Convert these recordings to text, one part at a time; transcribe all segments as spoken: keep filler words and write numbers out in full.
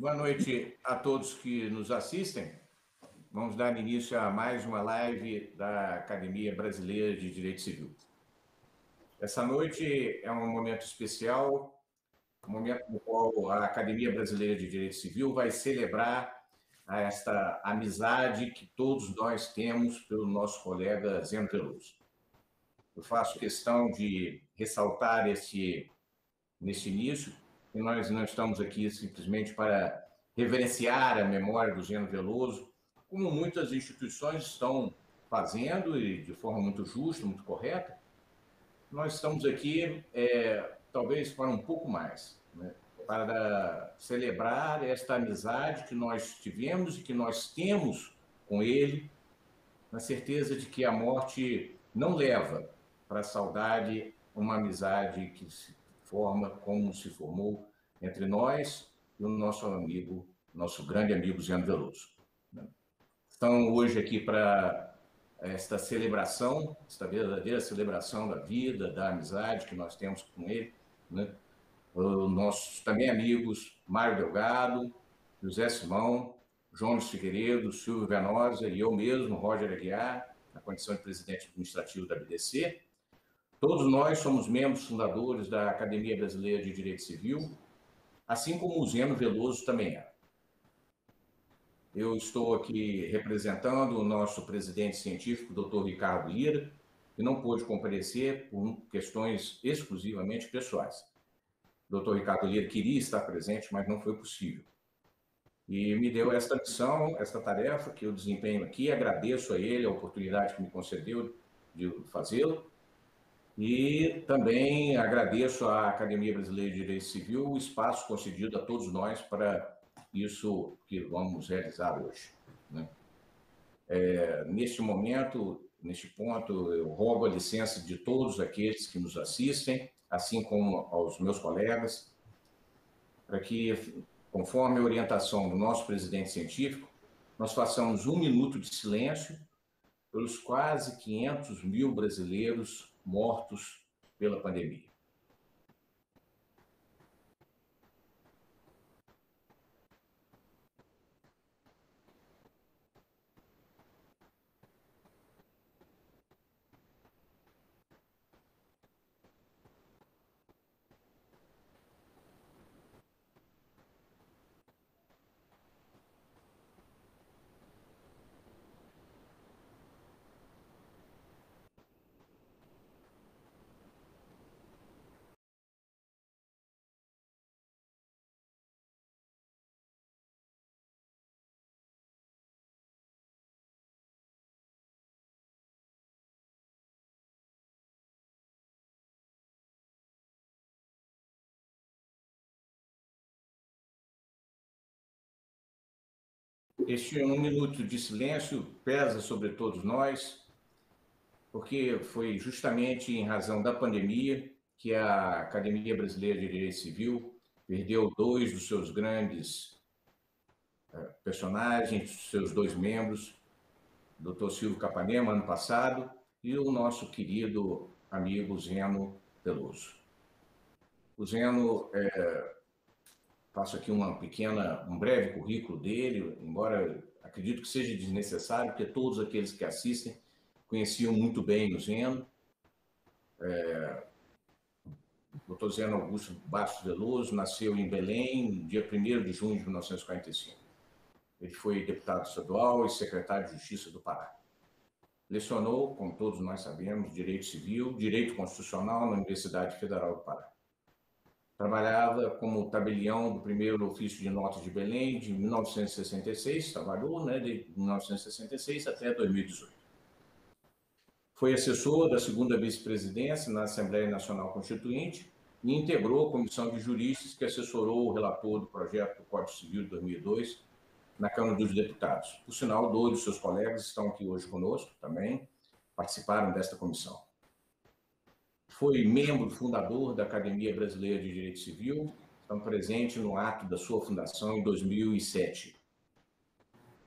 Boa noite a todos que nos assistem. Vamos dar início a mais uma live da Academia Brasileira de Direito Civil. Essa noite é um momento especial, um momento no qual a Academia Brasileira de Direito Civil vai celebrar esta amizade que todos nós temos pelo nosso colega Zeno Veloso. Eu faço questão de ressaltar esse, nesse início que nós não estamos aqui simplesmente para reverenciar a memória do Zeno Veloso, como muitas instituições estão fazendo e de forma muito justa, muito correta. Nós estamos aqui, é, talvez, para um pouco mais, né? Para celebrar esta amizade que nós tivemos e que nós temos com ele, na certeza de que a morte não leva para a saudade uma amizade que se forma como se formou entre nós e o nosso amigo, nosso grande amigo Zeno Veloso. Estão hoje aqui para esta celebração, esta verdadeira celebração da vida, da amizade que nós temos com ele, né? Os nossos também amigos Mário Delgado, José Simão, Jones Figueiredo, Silvio Venosa e eu mesmo, Roger Aguiar, na condição de presidente administrativo da B D C. Todos nós somos membros fundadores da Academia Brasileira de Direito Civil, assim como o Zeno Veloso também é. Eu estou aqui representando o nosso presidente científico, doutor Ricardo Lira, que não pôde comparecer por questões exclusivamente pessoais. O doutor Ricardo Lira queria estar presente, mas não foi possível. E me deu esta missão, esta tarefa que eu desempenho aqui, agradeço a ele a oportunidade que me concedeu de fazê-lo, e também agradeço à Academia Brasileira de Direito Civil o espaço concedido a todos nós para isso que vamos realizar hoje, né? É, neste momento, neste ponto, eu rogo a licença de todos aqueles que nos assistem, assim como aos meus colegas, para que, conforme a orientação do nosso presidente científico, nós façamos um minuto de silêncio pelos quase quinhentos mil brasileiros mortos pela pandemia. Este um minuto de silêncio pesa sobre todos nós, porque foi justamente em razão da pandemia que a Academia Brasileira de Direito Civil perdeu dois dos seus grandes personagens, seus dois membros, o doutor Silvio Capanema, ano passado, e o nosso querido amigo Zeno Veloso. O Zeno... É... Faço aqui uma pequena, um breve currículo dele, embora acredito que seja desnecessário, porque todos aqueles que assistem conheciam muito bem o Zeno. É, o doutor Zeno Augusto Bastos Veloso nasceu em Belém, dia primeiro de junho de mil novecentos e quarenta e cinco. Ele foi deputado estadual e secretário de Justiça do Pará. Lecionou, como todos nós sabemos, Direito Civil, Direito Constitucional na Universidade Federal do Pará. Trabalhava como tabelião do primeiro ofício de notas de Belém, de mil novecentos e sessenta e seis, trabalhou, né, de mil novecentos e sessenta e seis até dois mil e dezoito. Foi assessor da segunda vice-presidência na Assembleia Nacional Constituinte e integrou a comissão de juristas que assessorou o relator do projeto do Código Civil de dois mil e dois na Câmara dos Deputados. Por sinal, dois dos seus colegas estão aqui hoje conosco também, participaram desta comissão. Foi membro fundador da Academia Brasileira de Direito Civil, estão presente no ato da sua fundação em dois mil e sete.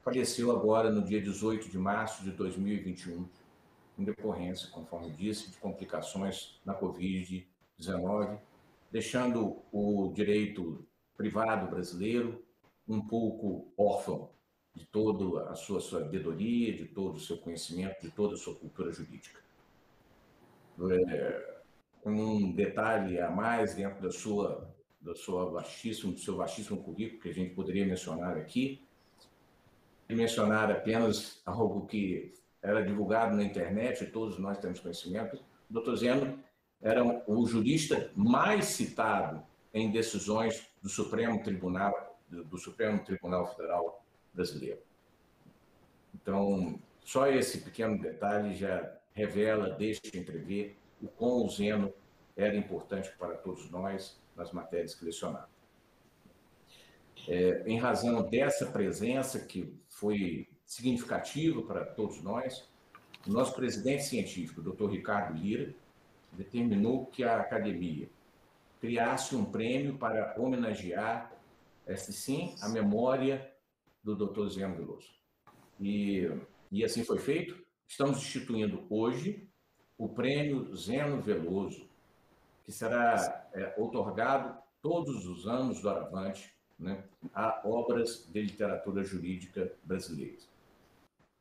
Faleceu agora no dia dezoito de março de dois mil e vinte e um, em decorrência, conforme disse, de complicações na covid dezenove, deixando o direito privado brasileiro um pouco órfão de toda a sua sabedoria, de todo o seu conhecimento, de toda a sua cultura jurídica. É, um detalhe a mais dentro da sua, da sua vastíssimo, do seu vastíssimo currículo que a gente poderia mencionar aqui, e mencionar apenas algo que era divulgado na internet, todos nós temos conhecimento, o doutor Zeno era o jurista mais citado em decisões do Supremo Tribunal, do Supremo Tribunal Federal brasileiro. Então, só esse pequeno detalhe já revela, deixa entrever, o quão o Zeno era importante para todos nós nas matérias que lecionava. É, em razão dessa presença, que foi significativa para todos nós, o nosso presidente científico, doutor Ricardo Lira, determinou que a academia criasse um prêmio para homenagear, esse sim, a memória do doutor Zeno Veloso. E, e assim foi feito. Estamos instituindo hoje o prêmio Zeno Veloso, que será é, outorgado todos os anos doravante, né, a obras de literatura jurídica brasileira.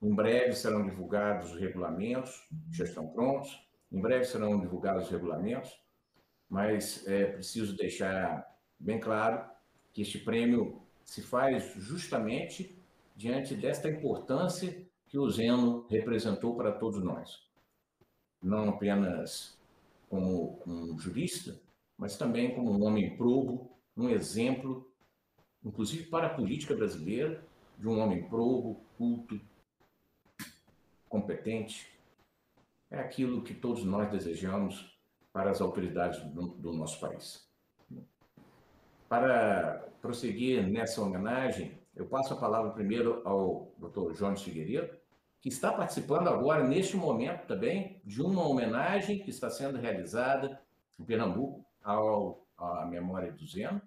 Em breve serão divulgados os regulamentos, já estão prontos, em breve serão divulgados os regulamentos, mas é preciso deixar bem claro que este prêmio se faz justamente diante desta importância que o Zeno representou para todos nós. Não apenas como um jurista, mas também como um homem probo, um exemplo, inclusive para a política brasileira, de um homem probo, culto, competente. É aquilo que todos nós desejamos para as autoridades do, do nosso país. Para prosseguir nessa homenagem, eu passo a palavra primeiro ao doutor Jones Figueiredo, que está participando agora, neste momento também, de uma homenagem que está sendo realizada em Pernambuco ao, à memória do Zeno.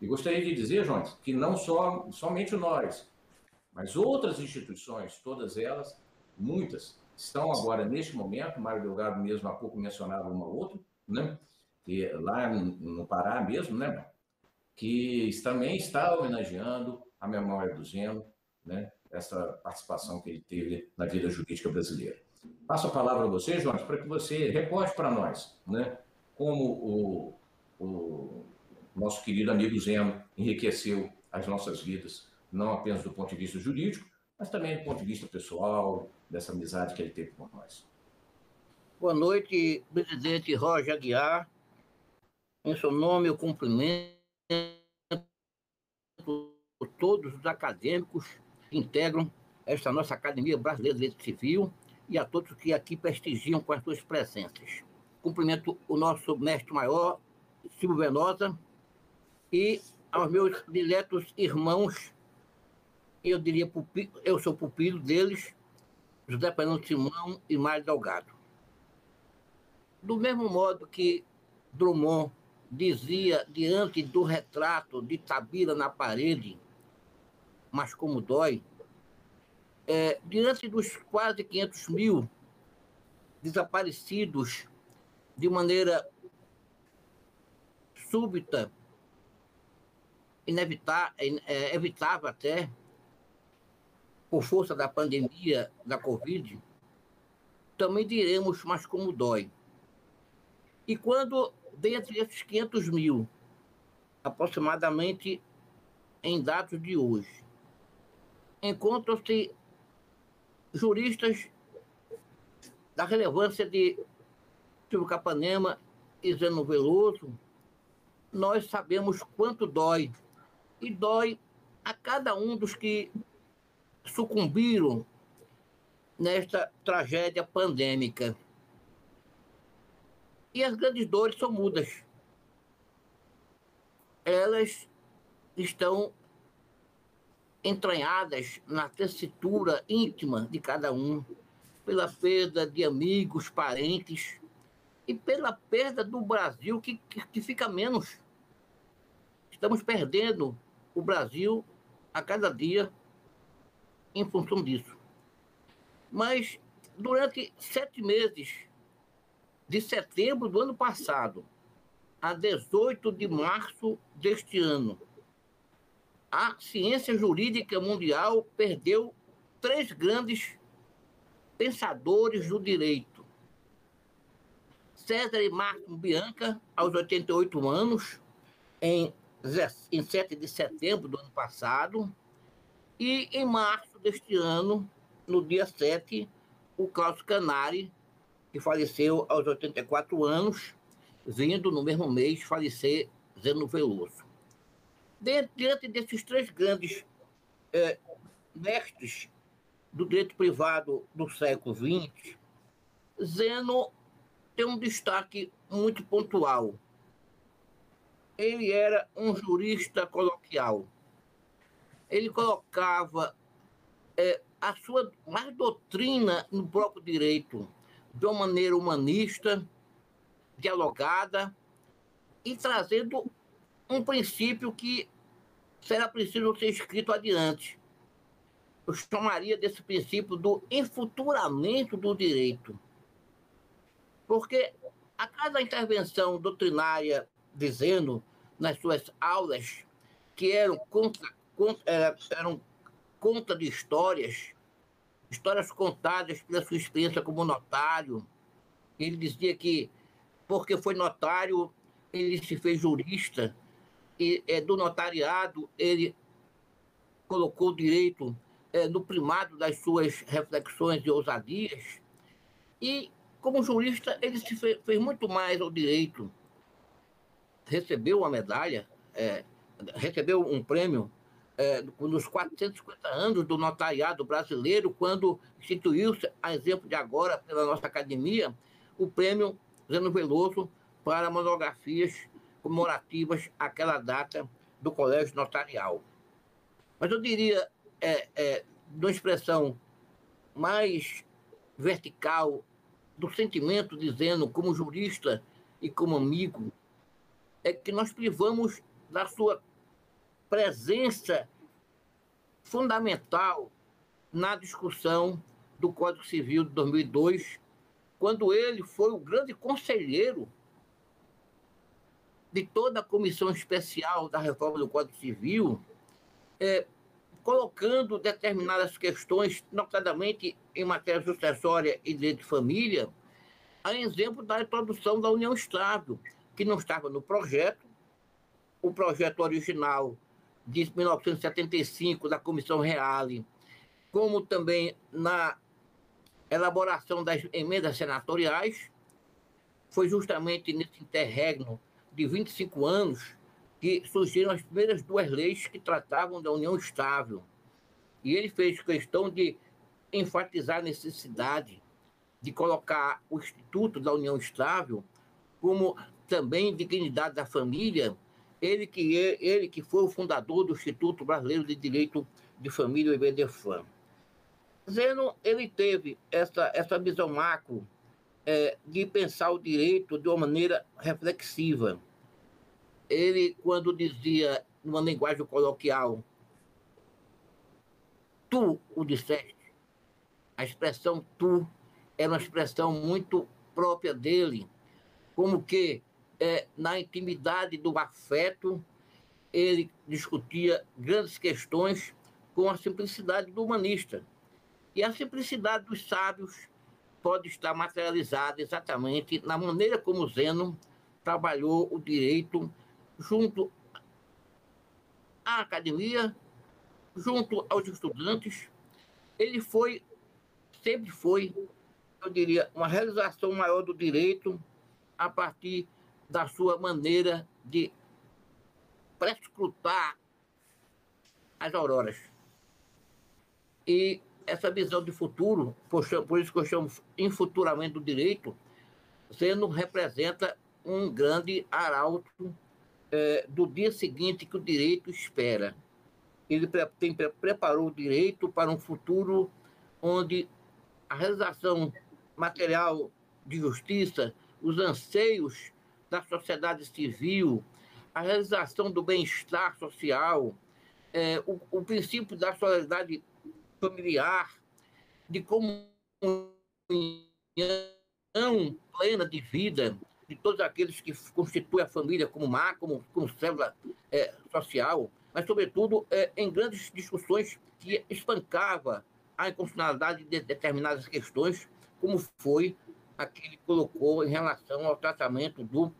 E gostaria de dizer, Jones, que não só, somente nós, mas outras instituições, todas elas, muitas, estão agora neste momento, Mário Delgado mesmo há pouco mencionava uma outra, né? Que lá no Pará mesmo, né? Que também está homenageando a memória do Zeno, né? Essa participação que ele teve na vida jurídica brasileira. Passo a palavra a você, Jones, para que você recorde para nós, né? Como o, o nosso querido amigo Zeno enriqueceu as nossas vidas, não apenas do ponto de vista jurídico, mas também do ponto de vista pessoal, dessa amizade que ele teve com nós. Boa noite, presidente Roger Aguiar. Em seu nome, eu cumprimento todos os acadêmicos que integram esta nossa Academia Brasileira de Direito Civil e a todos que aqui prestigiam com as suas presenças. Cumprimento o nosso mestre-maior, Silvio Venosa, e aos meus diletos irmãos, eu diria, pupilo, eu sou pupilo deles, José Simão e Mário Delgado. Do mesmo modo que Drummond dizia diante do retrato de Tabira na parede, mas como dói, é, diante dos quase quinhentos mil desaparecidos de maneira súbita, inevitável, é, evitável até, por força da pandemia da Covid, também diremos, mas como dói. E quando, dentre esses quinhentos mil, aproximadamente em dados de hoje, encontram-se juristas da relevância de Silvio Capanema e Zeno Veloso, nós sabemos quanto dói, e dói a cada um dos que sucumbiram nesta tragédia pandêmica. E as grandes dores são mudas. Elas estão entranhadas na tessitura íntima de cada um, pela perda de amigos, parentes e pela perda do Brasil, que, que, que fica menos. Estamos perdendo o Brasil a cada dia em função disso. Mas durante sete meses, de setembro do ano passado a dezoito de março deste ano, a ciência jurídica mundial perdeu três grandes pensadores do direito. César e Martin Bianca, aos oitenta e oito anos, em, em sete de setembro do ano passado, e em março deste ano, no dia sete, o Klaus Canari, que faleceu aos oitenta e quatro anos, vindo no mesmo mês falecer Zeno Veloso. Diante desses três grandes é, mestres do direito privado do século vinte, Zeno tem um destaque muito pontual. Ele era um jurista coloquial. Ele colocava é, a sua mais doutrina no próprio direito de uma maneira humanista, dialogada, e trazendo um princípio que será preciso ser escrito adiante. Eu chamaria desse princípio do enfuturamento do direito. Porque a cada intervenção doutrinária dizendo nas suas aulas, que eram contra, contra, eram conta de histórias, histórias contadas pela sua experiência como notário, ele dizia que porque foi notário, ele se fez jurista, e é, do notariado ele colocou o direito é, no primado das suas reflexões e ousadias, e como jurista ele se fez, fez muito mais ao direito, recebeu uma medalha, é, recebeu um prêmio é, nos quatrocentos e cinquenta anos do notariado brasileiro, quando instituiu-se, a exemplo de agora, pela nossa academia, o prêmio Zeno Veloso para monografias comemorativas àquela data do Colégio Notarial. Mas eu diria, é, é, numa expressão mais vertical, do sentimento de Zeno como jurista e como amigo, é que nós privamos da sua presença fundamental na discussão do Código Civil de dois mil e dois, quando ele foi o grande conselheiro de toda a Comissão Especial da Reforma do Código Civil, é, colocando determinadas questões, notadamente em matéria sucessória e direito de família, a exemplo da introdução da união estável, que não estava no projeto. O projeto original de mil novecentos e setenta e cinco da Comissão Reale, como também na elaboração das emendas senatoriais, foi justamente nesse interregno de vinte e cinco anos que surgiram as primeiras duas leis que tratavam da união estável. E ele fez questão de enfatizar a necessidade de colocar o Instituto da União Estável como também dignidade da família, ele que, é, ele que foi o fundador do Instituto Brasileiro de Direito de Família, o I B D F A M. Zeno, ele teve essa, essa visão macro é, de pensar o direito de uma maneira reflexiva. Ele, quando dizia, numa linguagem coloquial, tu o disseste, a expressão tu era uma expressão muito própria dele, como que é, na intimidade do afeto ele discutia grandes questões com a simplicidade do humanista. E a simplicidade dos sábios pode estar materializada exatamente na maneira como Zeno trabalhou o direito junto à academia, junto aos estudantes. Ele foi, sempre foi, eu diria, uma realização maior do direito a partir da sua maneira de prescrutar as auroras. E essa visão de futuro, por isso que eu chamo enfuturamento do direito, Zeno representa um grande arauto é, do dia seguinte que o direito espera. Ele tem, preparou o direito para um futuro onde a realização material de justiça, os anseios da sociedade civil, a realização do bem-estar social, é, o, o princípio da solidariedade familiar, de comunhão plena de vida de todos aqueles que constituem a família como mar, como, como célula é, social, mas, sobretudo, é, em grandes discussões que estancava a inconstitucionalidade de determinadas questões, como foi a que ele colocou em relação ao tratamento do,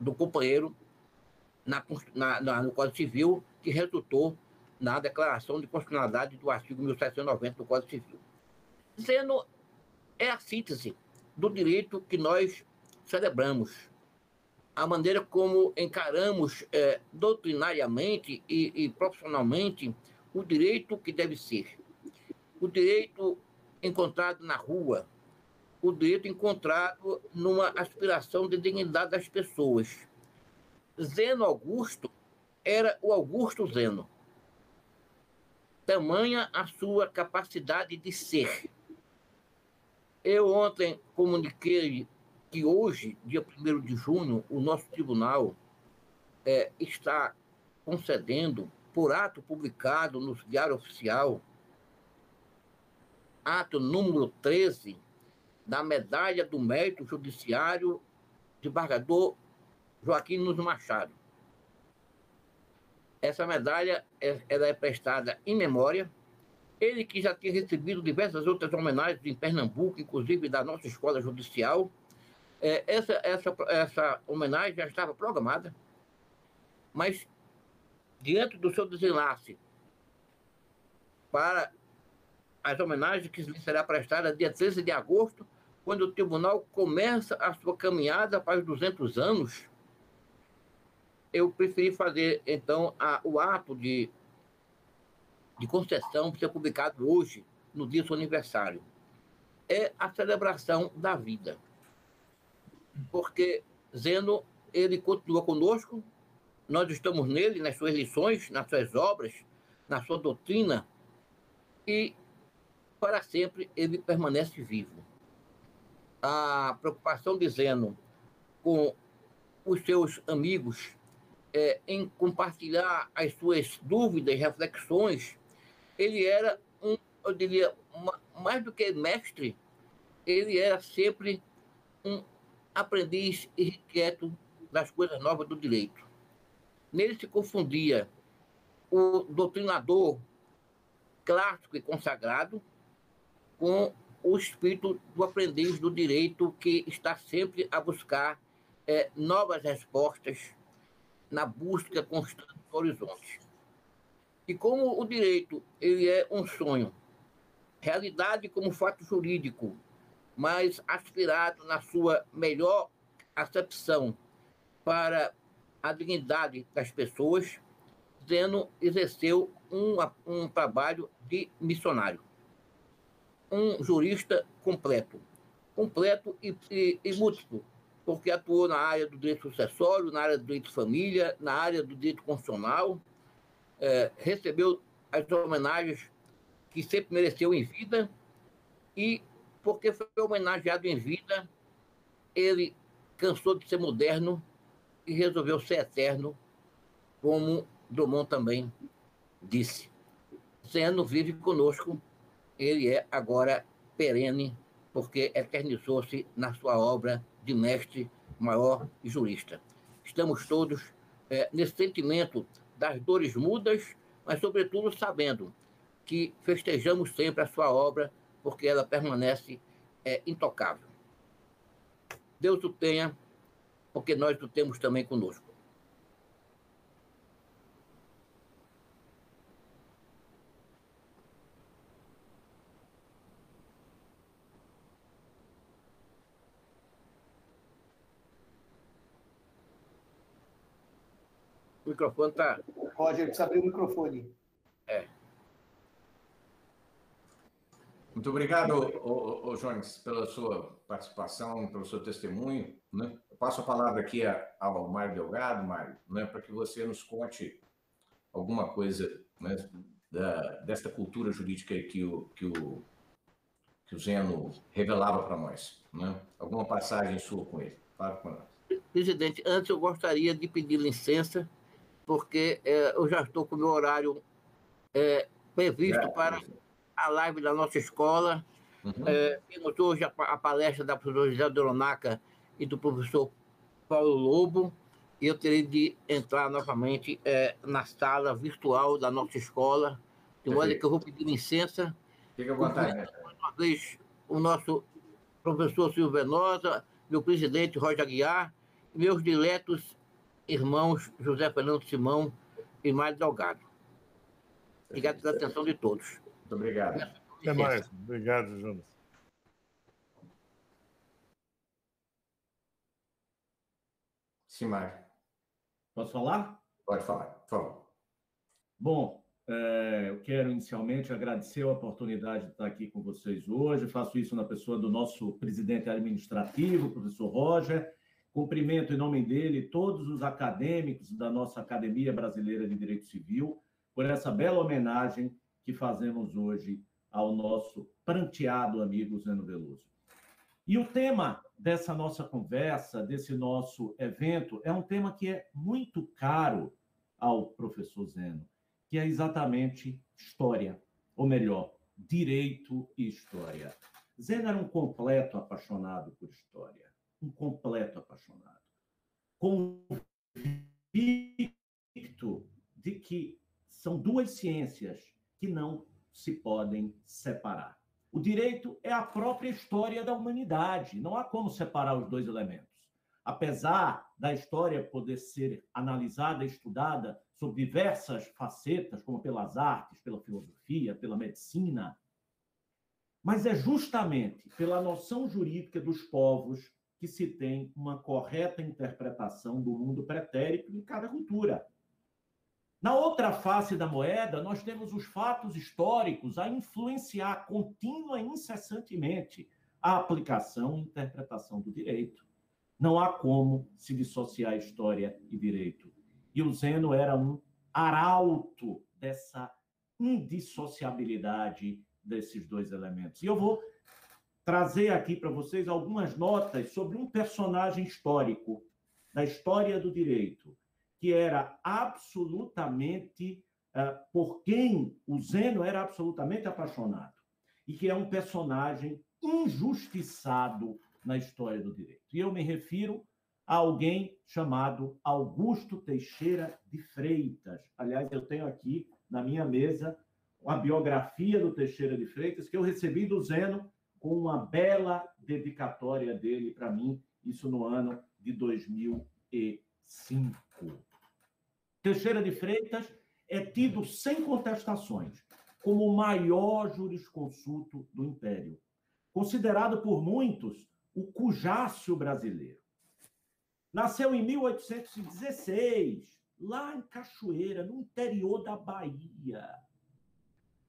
do companheiro na, na, na, no Código Civil, que resultou na declaração de constitucionalidade do artigo mil setecentos e noventa do Código Civil. Zeno é a síntese do direito que nós celebramos, a maneira como encaramos é, doutrinariamente e, e profissionalmente o direito que deve ser, o direito encontrado na rua, o direito encontrado numa aspiração de dignidade das pessoas. Zeno Augusto era o Augusto Zeno, tamanha a sua capacidade de ser. Eu ontem comuniquei que hoje, dia primeiro de junho, o nosso tribunal é, está concedendo, por ato publicado no Diário Oficial, ato número treze, da Medalha do Mérito Judiciário de Desembargador Joaquim Nunes Machado. Essa medalha é, ela é prestada em memória. Ele que já tinha recebido diversas outras homenagens em Pernambuco, inclusive da nossa escola judicial. É, essa, essa, essa homenagem já estava programada, mas diante do seu desenlace para as homenagens que lhe será prestada dia treze de agosto, quando o tribunal começa a sua caminhada para os duzentos anos, eu preferi fazer, então, a, o ato de, de concessão que ser publicado hoje, no dia do seu aniversário. É a celebração da vida. Porque Zeno, ele continua conosco, nós estamos nele, nas suas lições, nas suas obras, na sua doutrina, e para sempre ele permanece vivo. A preocupação de Zeno com os seus amigos é, em compartilhar as suas dúvidas, reflexões, ele era, um, eu diria, uma, mais do que mestre, ele era sempre um aprendiz irrequieto das coisas novas do direito. Nele se confundia o doutrinador clássico e consagrado com o espírito do aprendiz do direito que está sempre a buscar é, novas respostas na busca constante do horizonte. E como o direito ele é um sonho, realidade como fato jurídico, mas aspirado na sua melhor acepção para a dignidade das pessoas, Zeno exerceu um, um trabalho de missionário. Um jurista completo, completo e, e, e múltiplo, porque atuou na área do direito sucessório, na área do direito de família, na área do direito constitucional, eh, recebeu as homenagens que sempre mereceu em vida, e porque foi homenageado em vida, ele cansou de ser moderno e resolveu ser eterno, como Drummond também disse. Zeno vive conosco, ele é agora perene, porque eternizou-se na sua obra de mestre, maior e jurista. Estamos todos é, nesse sentimento das dores mudas, mas sobretudo sabendo que festejamos sempre a sua obra, porque ela permanece é, intocável. Deus o tenha, porque nós o temos também conosco. O microfone está... Roger, precisa abrir o microfone. É. Muito obrigado, ô, ô, Jones, pela sua participação, pelo seu testemunho, né? Eu passo a palavra aqui a, ao Mário Delgado, Mário, né, para que você nos conte alguma coisa, né, da, desta cultura jurídica que o, que o, que o Zeno revelava para nós, né? Alguma passagem sua com ele. Fala com nós. Presidente, antes eu gostaria de pedir licença, porque é, eu já estou com o meu horário é, previsto é, para a live da nossa escola. Uhum. É, temos hoje a, a palestra da professora Giselda Hironaka e do professor Paulo Lobo. eu terei de entrar novamente é, na sala virtual da nossa escola, de modo que eu vou pedir licença. Fica à vontade. Mais uma vez, o nosso professor Silvio Venosa, meu presidente Roger Aguiar, meus diletos irmãos José Fernando Simão e Mário Delgado. Obrigado pela atenção de todos. Muito obrigado. Até mais. Obrigado, Jonas. Simar. Posso falar? Pode falar, por favor. Bom, é, eu quero inicialmente agradecer a oportunidade de estar aqui com vocês hoje. Eu faço isso na pessoa do nosso presidente administrativo, professor Roger. Cumprimento em nome dele todos os acadêmicos da nossa Academia Brasileira de Direito Civil por essa bela homenagem que fazemos hoje ao nosso pranteado amigo Zeno Veloso. E o tema dessa nossa conversa, desse nosso evento, é um tema que é muito caro ao professor Zeno, que é exatamente história, ou melhor, direito e história. Zeno era um completo apaixonado por história. Um completo apaixonado, convicto de que são duas ciências que não se podem separar. O direito é a própria história da humanidade, não há como separar os dois elementos. Apesar da história poder ser analisada e estudada sob diversas facetas, como pelas artes, pela filosofia, pela medicina, mas é justamente pela noção jurídica dos povos que se tem uma correta interpretação do mundo pretérito em cada cultura. Na outra face da moeda, nós temos os fatos históricos a influenciar contínua e incessantemente a aplicação e interpretação do direito. Não há como se dissociar história e direito. E o Zeno era um arauto dessa indissociabilidade desses dois elementos. E eu vou trazer aqui para vocês algumas notas sobre um personagem histórico da história do direito, que era absolutamente, uh, por quem o Zeno era absolutamente apaixonado, e que é um personagem injustiçado na história do direito. E eu me refiro a alguém chamado Augusto Teixeira de Freitas. Aliás, eu tenho aqui na minha mesa a biografia do Teixeira de Freitas, que eu recebi do Zeno, com uma bela dedicatória dele para mim, isso no ano de dois mil e cinco. Teixeira de Freitas é tido, sem contestações, como o maior jurisconsulto do Império, considerado por muitos o Cujácio brasileiro. Nasceu em mil oitocentos e dezesseis, lá em Cachoeira, no interior da Bahia.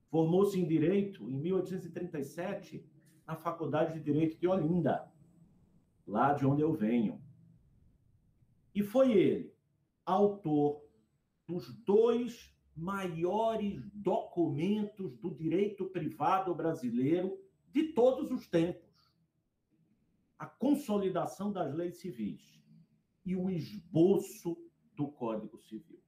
Formou-se em Direito em mil oitocentos e trinta e sete, na Faculdade de Direito de Olinda, lá de onde eu venho. E foi ele, autor dos dois maiores documentos do direito privado brasileiro de todos os tempos: a Consolidação das Leis Civis e o Esboço do Código Civil.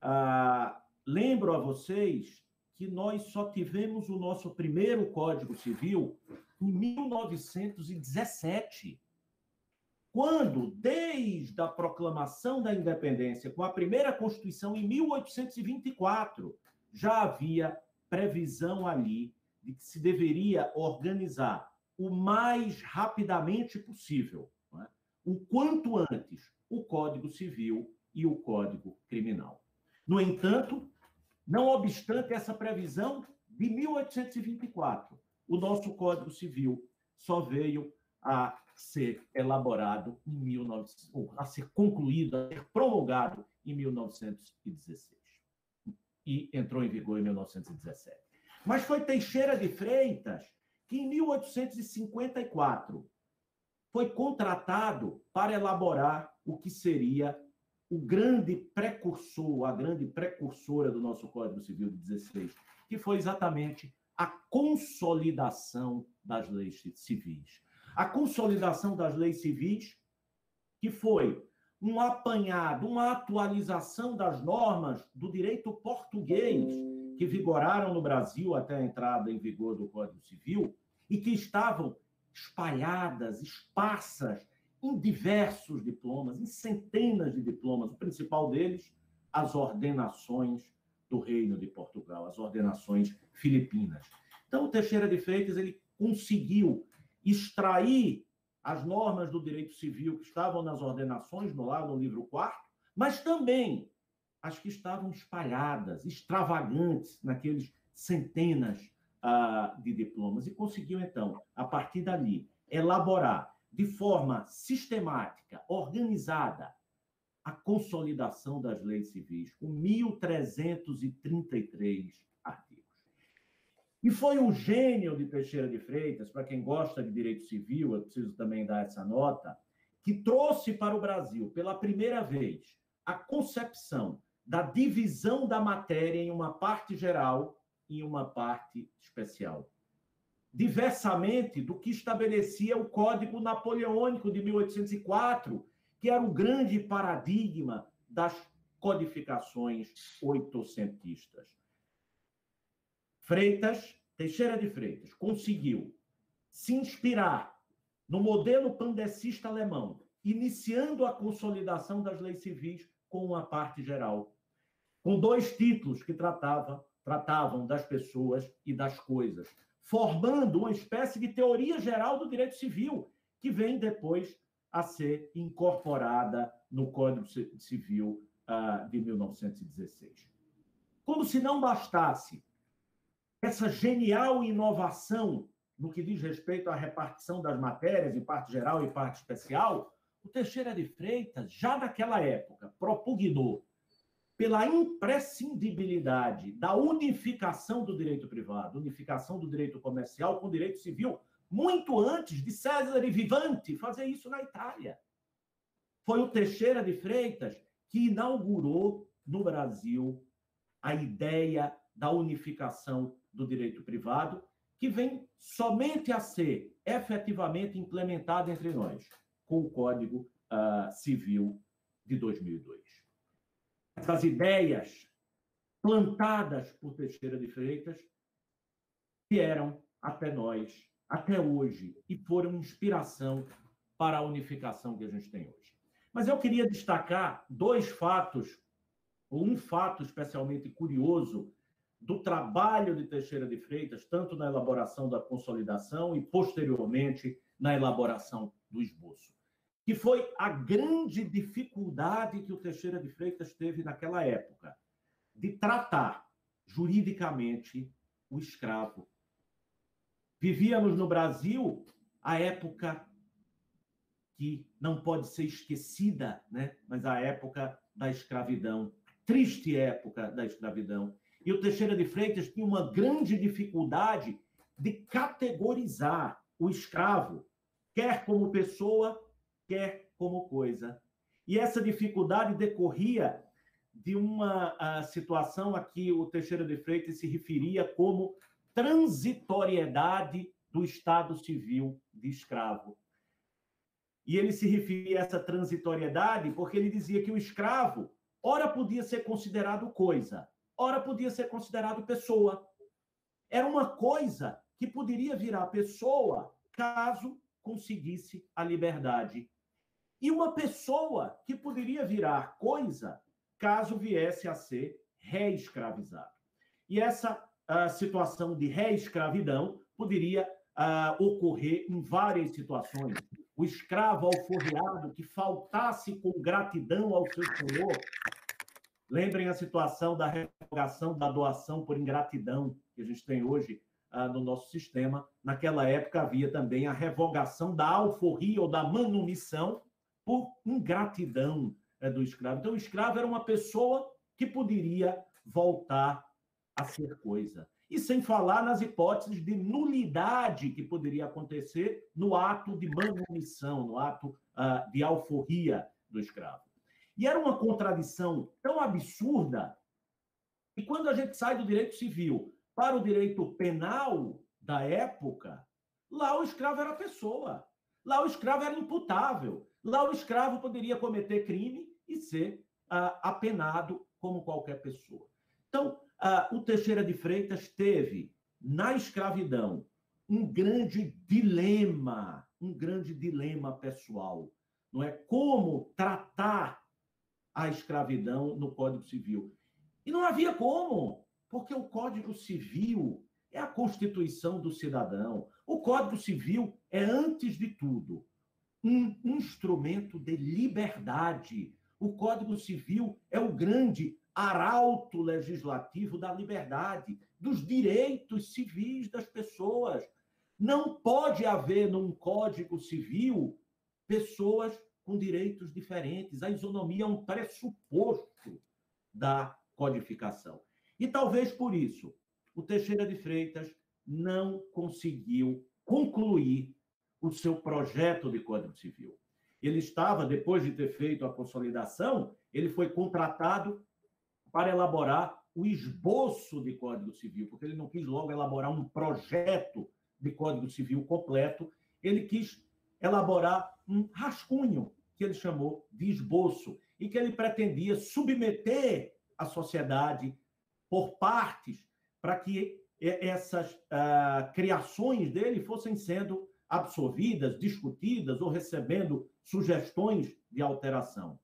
Ah, lembro a vocês que nós só tivemos o nosso primeiro Código Civil em mil novecentos e dezessete, quando, desde a proclamação da independência, com a primeira Constituição, em mil oitocentos e vinte e quatro, já havia previsão ali de que se deveria organizar o mais rapidamente possível, não é? O quanto antes, o Código Civil e o Código Criminal. No entanto, não obstante essa previsão de mil oitocentos e vinte e quatro, o nosso Código Civil só veio a ser elaborado em mil e novecentos, a ser concluído, a ser promulgado em mil novecentos e dezesseis e entrou em vigor em mil novecentos e dezessete. Mas foi Teixeira de Freitas que, em mil oitocentos e cinquenta e quatro, foi contratado para elaborar o que seria o grande precursor, a grande precursora do nosso Código Civil de dezesseis, que foi exatamente a consolidação das leis civis. A consolidação das leis civis, que foi um apanhado, uma atualização das normas do direito português que vigoraram no Brasil até a entrada em vigor do Código Civil e que estavam espalhadas, esparsas, em diversos diplomas, em centenas de diplomas, o principal deles, as ordenações do Reino de Portugal, as ordenações filipinas. Então, o Teixeira de Freitas ele conseguiu extrair as normas do direito civil que estavam nas ordenações, no, lá no livro quarto, mas também as que estavam espalhadas, extravagantes, naqueles centenas uh, de diplomas, e conseguiu, então, a partir dali, elaborar de forma sistemática, organizada, a consolidação das leis civis, com mil trezentos e trinta e três artigos. E foi um gênio de Teixeira de Freitas, para quem gosta de direito civil, eu preciso também dar essa nota, que trouxe para o Brasil, pela primeira vez, a concepção da divisão da matéria em uma parte geral e uma parte especial. Diversamente do que estabelecia o Código Napoleônico de mil oitocentos e quatro, que era o grande paradigma das codificações oitocentistas. Freitas, Teixeira de Freitas, conseguiu se inspirar no modelo pandecista alemão, iniciando a consolidação das leis civis com uma parte geral, com dois títulos que tratava, tratavam das pessoas e das coisas, formando uma espécie de teoria geral do direito civil, que vem depois a ser incorporada no Código Civil uh, de mil novecentos e dezesseis. Como se não bastasse essa genial inovação no que diz respeito à repartição das matérias em parte geral e parte especial, o Teixeira de Freitas, já naquela época, propugnou pela imprescindibilidade da unificação do direito privado, unificação do direito comercial com o direito civil, muito antes de César e Vivanti fazer isso na Itália. Foi o Teixeira de Freitas que inaugurou no Brasil a ideia da unificação do direito privado, que vem somente a ser efetivamente implementada entre nós, com o Código uh, Civil de dois mil e dois. Essas ideias plantadas por Teixeira de Freitas vieram até nós, até hoje, e foram inspiração para a unificação que a gente tem hoje. Mas eu queria destacar dois fatos, ou um fato especialmente curioso, do trabalho de Teixeira de Freitas, tanto na elaboração da consolidação e, posteriormente, na elaboração do esboço, que foi a grande dificuldade que o Teixeira de Freitas teve naquela época, de tratar juridicamente o escravo. Vivíamos no Brasil a época que não pode ser esquecida, né? Mas a época da escravidão, a triste época da escravidão. E o Teixeira de Freitas tinha uma grande dificuldade de categorizar o escravo, quer como pessoa, quer como coisa. E essa dificuldade decorria de uma situação a que o Teixeira de Freitas se referia como transitoriedade do Estado Civil de escravo. E ele se referia a essa transitoriedade porque ele dizia que o escravo, ora podia ser considerado coisa, ora podia ser considerado pessoa. Era uma coisa que poderia virar pessoa caso conseguisse a liberdade. E uma pessoa que poderia virar coisa caso viesse a ser reescravizado. E essa uh, situação de reescravidão poderia uh, ocorrer em várias situações. O escravo alforreado que faltasse com gratidão ao seu senhor. Lembrem a situação da revogação da doação por ingratidão que a gente tem hoje uh, no nosso sistema. Naquela época havia também a revogação da alforria ou da manumissão por ingratidão uh, do escravo. Então, o escravo era uma pessoa que poderia voltar a ser coisa. E sem falar nas hipóteses de nulidade que poderia acontecer no ato de manumissão, no ato uh, de alforria do escravo. E era uma contradição tão absurda que, quando a gente sai do direito civil para o direito penal da época, lá o escravo era pessoa, lá o escravo era imputável, lá o escravo poderia cometer crime e ser ah, apenado como qualquer pessoa. Então, ah, o Teixeira de Freitas teve, na escravidão, um grande dilema, um grande dilema pessoal. não é? Como tratar a escravidão no Código Civil. E não havia como, porque o Código Civil é a Constituição do cidadão. O Código Civil é, antes de tudo, um instrumento de liberdade. O Código Civil é o grande arauto legislativo da liberdade, dos direitos civis das pessoas. Não pode haver num Código Civil pessoas com direitos diferentes. A isonomia é um pressuposto da codificação. E talvez por isso o Teixeira de Freitas não conseguiu concluir o seu projeto de Código Civil. Ele estava, depois de ter feito a consolidação, ele foi contratado para elaborar o esboço de Código Civil, porque ele não quis logo elaborar um projeto de Código Civil completo, ele quis elaborar um rascunho, que ele chamou de esboço, e que ele pretendia submeter à sociedade por partes, para que essas ah, criações dele fossem sendo absorvidas, discutidas ou recebendo sugestões de alteração.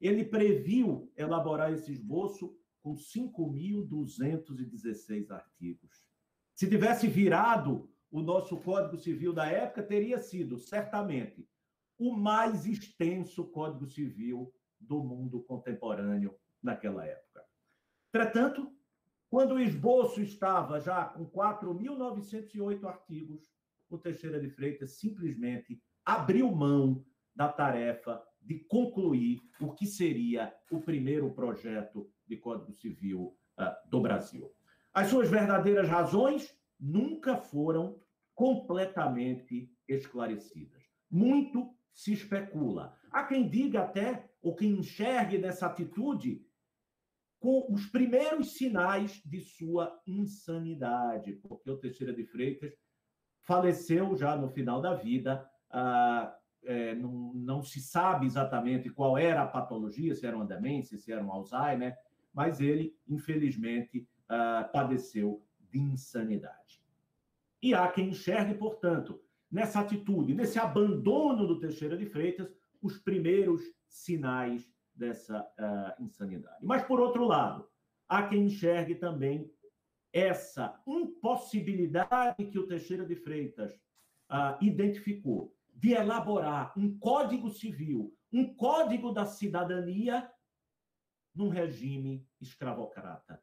Ele previu elaborar esse esboço com cinco mil duzentos e dezesseis artigos. Se tivesse virado o nosso Código Civil da época, teria sido, certamente, o mais extenso Código Civil do mundo contemporâneo naquela época. Entretanto, quando o esboço estava já com quatro mil novecentos e oito artigos, o Teixeira de Freitas simplesmente abriu mão da tarefa de concluir o que seria o primeiro projeto de Código Civil uh, do Brasil. As suas verdadeiras razões nunca foram completamente esclarecidas. Muito se especula. Há quem diga até, ou quem enxergue nessa atitude, com os primeiros sinais de sua insanidade, porque o Teixeira de Freitas faleceu já no final da vida, ah, é, não, não se sabe exatamente qual era a patologia, se era uma demência, se era um Alzheimer, mas ele, infelizmente, ah, padeceu de insanidade. E há quem enxergue, portanto, nessa atitude, nesse abandono do Teixeira de Freitas, os primeiros sinais dessa uh, insanidade. Mas, por outro lado, há quem enxergue também essa impossibilidade que o Teixeira de Freitas uh, identificou de elaborar um Código Civil, um Código da Cidadania num regime escravocrata.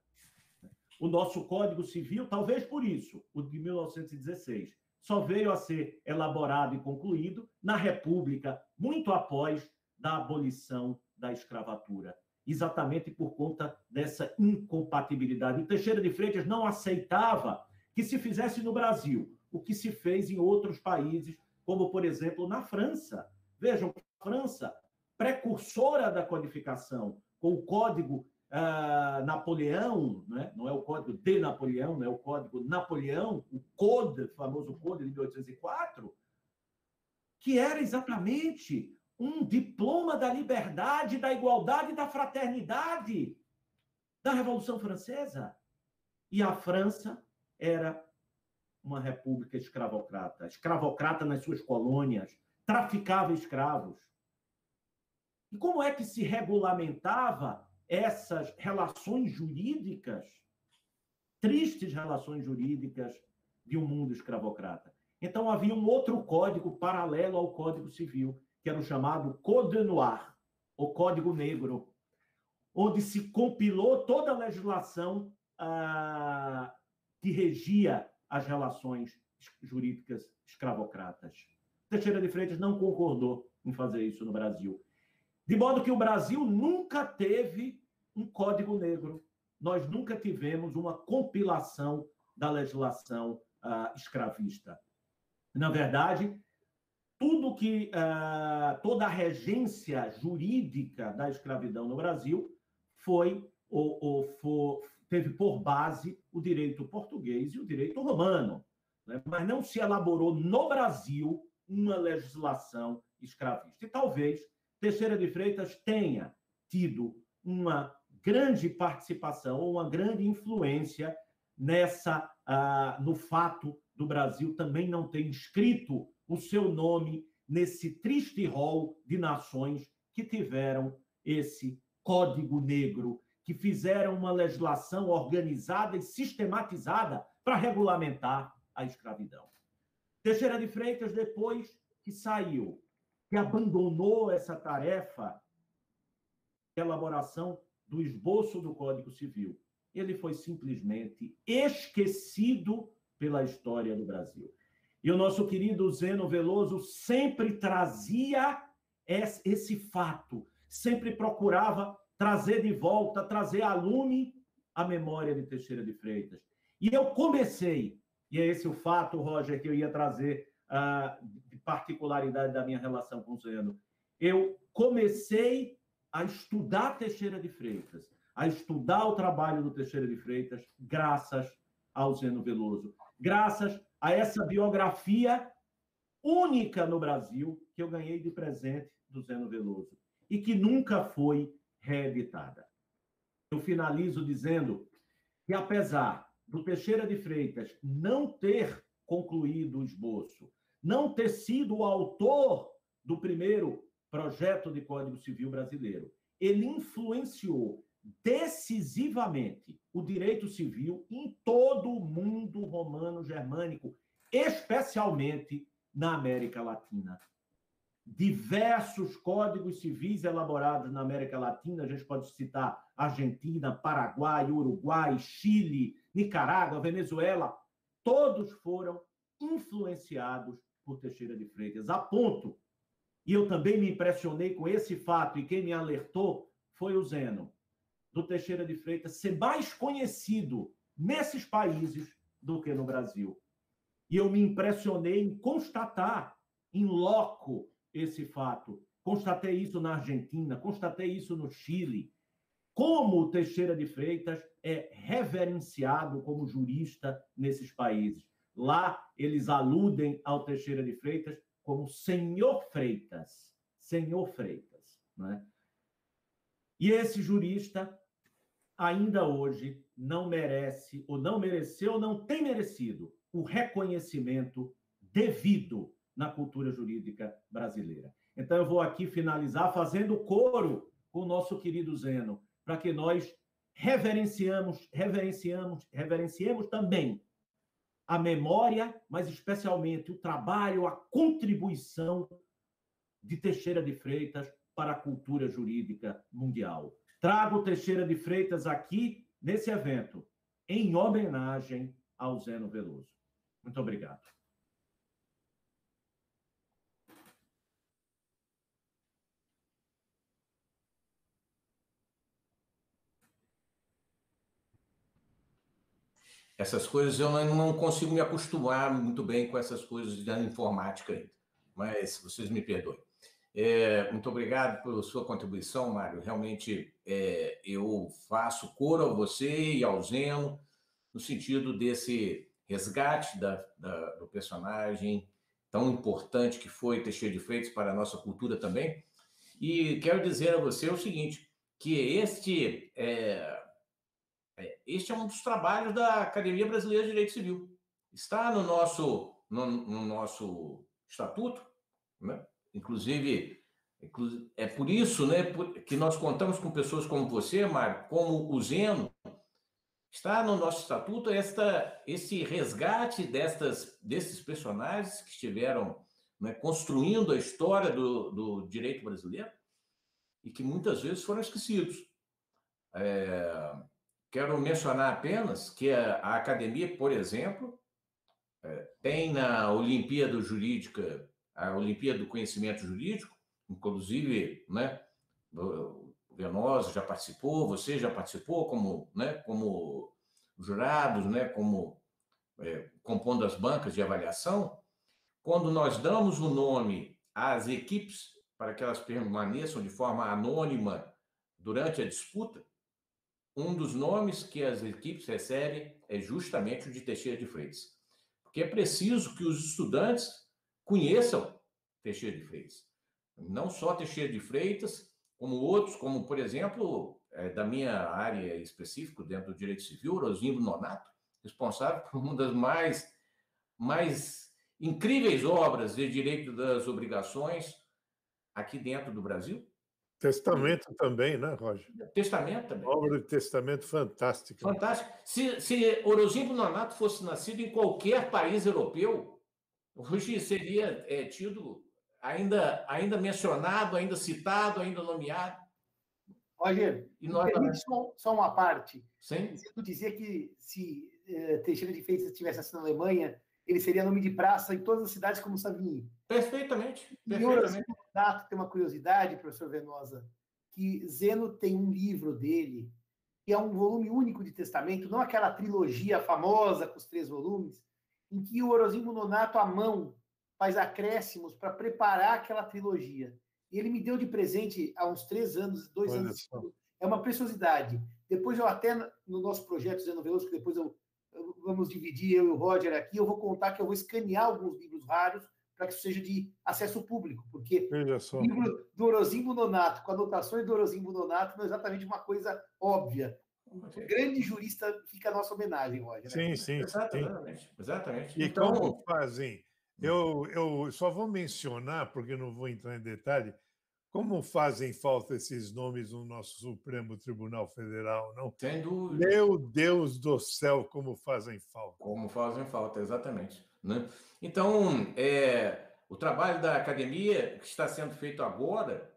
O nosso Código Civil, talvez por isso, o de mil novecentos e dezesseis, só veio a ser elaborado e concluído na República, muito após da abolição da escravatura, exatamente por conta dessa incompatibilidade. O Teixeira de Freitas não aceitava que se fizesse no Brasil o que se fez em outros países, como, por exemplo, na França. Vejam, a França, precursora da codificação, com o Código ah, Napoleão, né? Não é o Código de Napoleão, não é o Código Napoleão, o Code, o famoso Code de mil oitocentos e quatro, que era exatamente um diploma da liberdade, da igualdade e da fraternidade da Revolução Francesa. E a França era uma república escravocrata, escravocrata nas suas colônias, traficava escravos. E como é que se regulamentava essas relações jurídicas, tristes relações jurídicas de um mundo escravocrata? Então havia um outro código paralelo ao Código Civil, que era o chamado Code Noir, ou Código Negro, onde se compilou toda a legislação ah, que regia as relações jurídicas escravocratas. Teixeira de Freitas não concordou em fazer isso no Brasil. De modo que o Brasil nunca teve um Código Negro. Nós nunca tivemos uma compilação da legislação ah, escravista. Na verdade, Tudo que, uh, toda a regência jurídica da escravidão no Brasil foi, ou, ou foi, teve por base o direito português e o direito romano, né? Mas não se elaborou no Brasil uma legislação escravista. E talvez Teixeira de Freitas tenha tido uma grande participação ou uma grande influência nessa, uh, no fato do Brasil também não ter inscrito o seu nome nesse triste rol de nações que tiveram esse Código Negro, que fizeram uma legislação organizada e sistematizada para regulamentar a escravidão. Teixeira de Freitas, depois que saiu, que abandonou essa tarefa de elaboração do esboço do Código Civil, ele foi simplesmente esquecido pela história do Brasil. E o nosso querido Zeno Veloso sempre trazia esse fato, sempre procurava trazer de volta, trazer a lume a memória de Teixeira de Freitas. E eu comecei, e é esse o fato, Roger, que eu ia trazer uh, de particularidade da minha relação com o Zeno, eu comecei a estudar Teixeira de Freitas, a estudar o trabalho do Teixeira de Freitas graças ao Zeno Veloso, graças a essa biografia única no Brasil que eu ganhei de presente do Zeno Veloso e que nunca foi reeditada. Eu finalizo dizendo que, apesar do Teixeira de Freitas não ter concluído o esboço, não ter sido o autor do primeiro projeto de Código Civil brasileiro, ele influenciou decisivamente o direito civil em todo o mundo romano-germânico, especialmente na América Latina. Diversos códigos civis elaborados na América Latina, a gente pode citar Argentina, Paraguai, Uruguai, Chile, Nicarágua, Venezuela, todos foram influenciados por Teixeira de Freitas, a ponto, e eu também me impressionei com esse fato, e quem me alertou foi o Zeno, do Teixeira de Freitas ser mais conhecido nesses países do que no Brasil. E eu me impressionei em constatar, em loco, esse fato. Constatei isso na Argentina, constatei isso no Chile. Como o Teixeira de Freitas é reverenciado como jurista nesses países. Lá, eles aludem ao Teixeira de Freitas como Senhor Freitas. Senhor Freitas, né? E esse jurista, ainda hoje, não merece, ou não mereceu, ou não tem merecido o reconhecimento devido na cultura jurídica brasileira. Então, eu vou aqui finalizar fazendo coro com o nosso querido Zeno, para que nós reverenciamos, reverenciamos, reverenciemos também a memória, mas especialmente o trabalho, a contribuição de Teixeira de Freitas para a cultura jurídica mundial. Trago Teixeira de Freitas aqui, nesse evento, em homenagem ao Zeno Veloso. Muito obrigado. Essas coisas, eu não consigo me acostumar muito bem com essas coisas da informática ainda, mas vocês me perdoem. É, muito obrigado pela sua contribuição, Mário. Realmente, é, eu faço coro a você e ao Zeno, no sentido desse resgate da, da, do personagem tão importante que foi Teixeira de Freitas para a nossa cultura também. E quero dizer a você o seguinte, que este... É, Este é um dos trabalhos da Academia Brasileira de Direito Civil. Está no nosso, no, no nosso estatuto, né? Inclusive, é por isso, né, que nós contamos com pessoas como você, Mário, como o Zeno. Está no nosso estatuto esta, esse resgate destas, desses personagens que estiveram, né, construindo a história do, do direito brasileiro e que muitas vezes foram esquecidos. É... Quero mencionar apenas que a academia, por exemplo, tem na Olimpíada Jurídica, a Olimpíada do Conhecimento Jurídico, inclusive, né, o Venosa já participou, você já participou como, né, como jurados, né, como é, compondo as bancas de avaliação. Quando nós damos o nome às equipes para que elas permaneçam de forma anônima durante a disputa, um dos nomes que as equipes recebem é justamente o de Teixeira de Freitas. Porque é preciso que os estudantes conheçam Teixeira de Freitas. Não só Teixeira de Freitas, como outros, como, por exemplo, é, da minha área específica, dentro do direito civil, Orozimbo Nonato, responsável por uma das mais, mais incríveis obras de direito das obrigações aqui dentro do Brasil. Testamento também, né, Roger? Testamento também. Obra de testamento fantástica. Fantástico. Se, se Orozimbo Nonato fosse nascido em qualquer país europeu, hoje seria é, tido, ainda, ainda mencionado, ainda citado, ainda nomeado. Roger, e nós também... só, só uma parte. Sim. Eu dizia que se eh, Teixeira de Freitas estivesse assim na Alemanha, ele seria nome de praça em todas as cidades como Savigny. Perfeitamente. E Orozimbo Nonato tem uma curiosidade, professor Venosa, que Zeno tem um livro dele, que é um volume único de testamento, não aquela trilogia famosa com os três volumes, em que o Orozimbo Nonato, à mão, faz acréscimos para preparar aquela trilogia. E ele me deu de presente há uns três anos, dois Olha anos. Só. É uma preciosidade. Depois eu até, no nosso projeto Zeno Veloso, que depois eu... vamos dividir eu e o Roger aqui, eu vou contar que eu vou escanear alguns livros raros para que isso seja de acesso público, porque o livro do Orozimbo Nonato, com anotações do Orozimbo Nonato, não é exatamente uma coisa óbvia. Um grande jurista fica a nossa homenagem, Roger. Sim, né? sim. Exatamente. Sim. Exatamente. E então... como fazem? Eu, eu só vou mencionar, porque não vou entrar em detalhe, como fazem falta esses nomes no nosso Supremo Tribunal Federal, não? Sem dúvida. Meu Deus do céu, como fazem falta. Como fazem falta, exatamente. Né? Então, é, o trabalho da academia, que está sendo feito agora,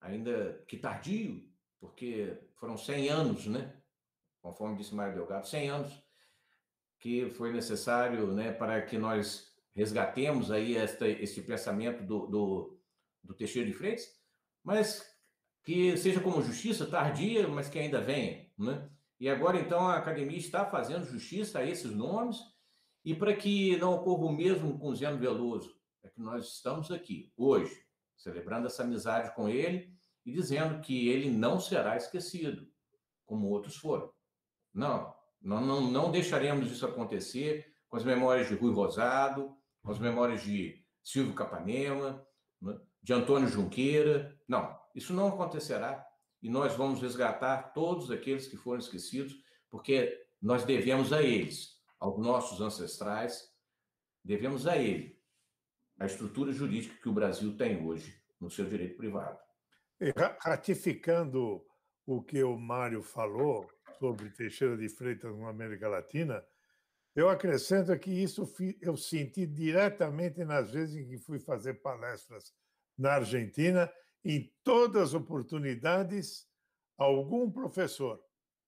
ainda que tardio, porque foram cem anos, né? Conforme disse Mário Delgado, cem anos, que foi necessário, né, para que nós resgatemos aí esta, este pensamento do, do, do Teixeira de Freitas, mas que seja como justiça tardia, mas que ainda venha, né? E agora, então, a academia está fazendo justiça a esses nomes, e para que não ocorra o mesmo com Zeno Veloso, é que nós estamos aqui, hoje, celebrando essa amizade com ele e dizendo que ele não será esquecido, como outros foram. Não, não, não, não deixaremos isso acontecer, com as memórias de Rui Rosado, com as memórias de Silvio Capanema, de Antônio Junqueira. Não, isso não acontecerá, e nós vamos resgatar todos aqueles que foram esquecidos, porque nós devemos a eles, aos nossos ancestrais, devemos a ele a estrutura jurídica que o Brasil tem hoje no seu direito privado. Ratificando o que o Mário falou sobre Teixeira de Freitas na América Latina, eu acrescento que isso eu senti diretamente nas vezes em que fui fazer palestras na Argentina. Em todas as oportunidades, algum professor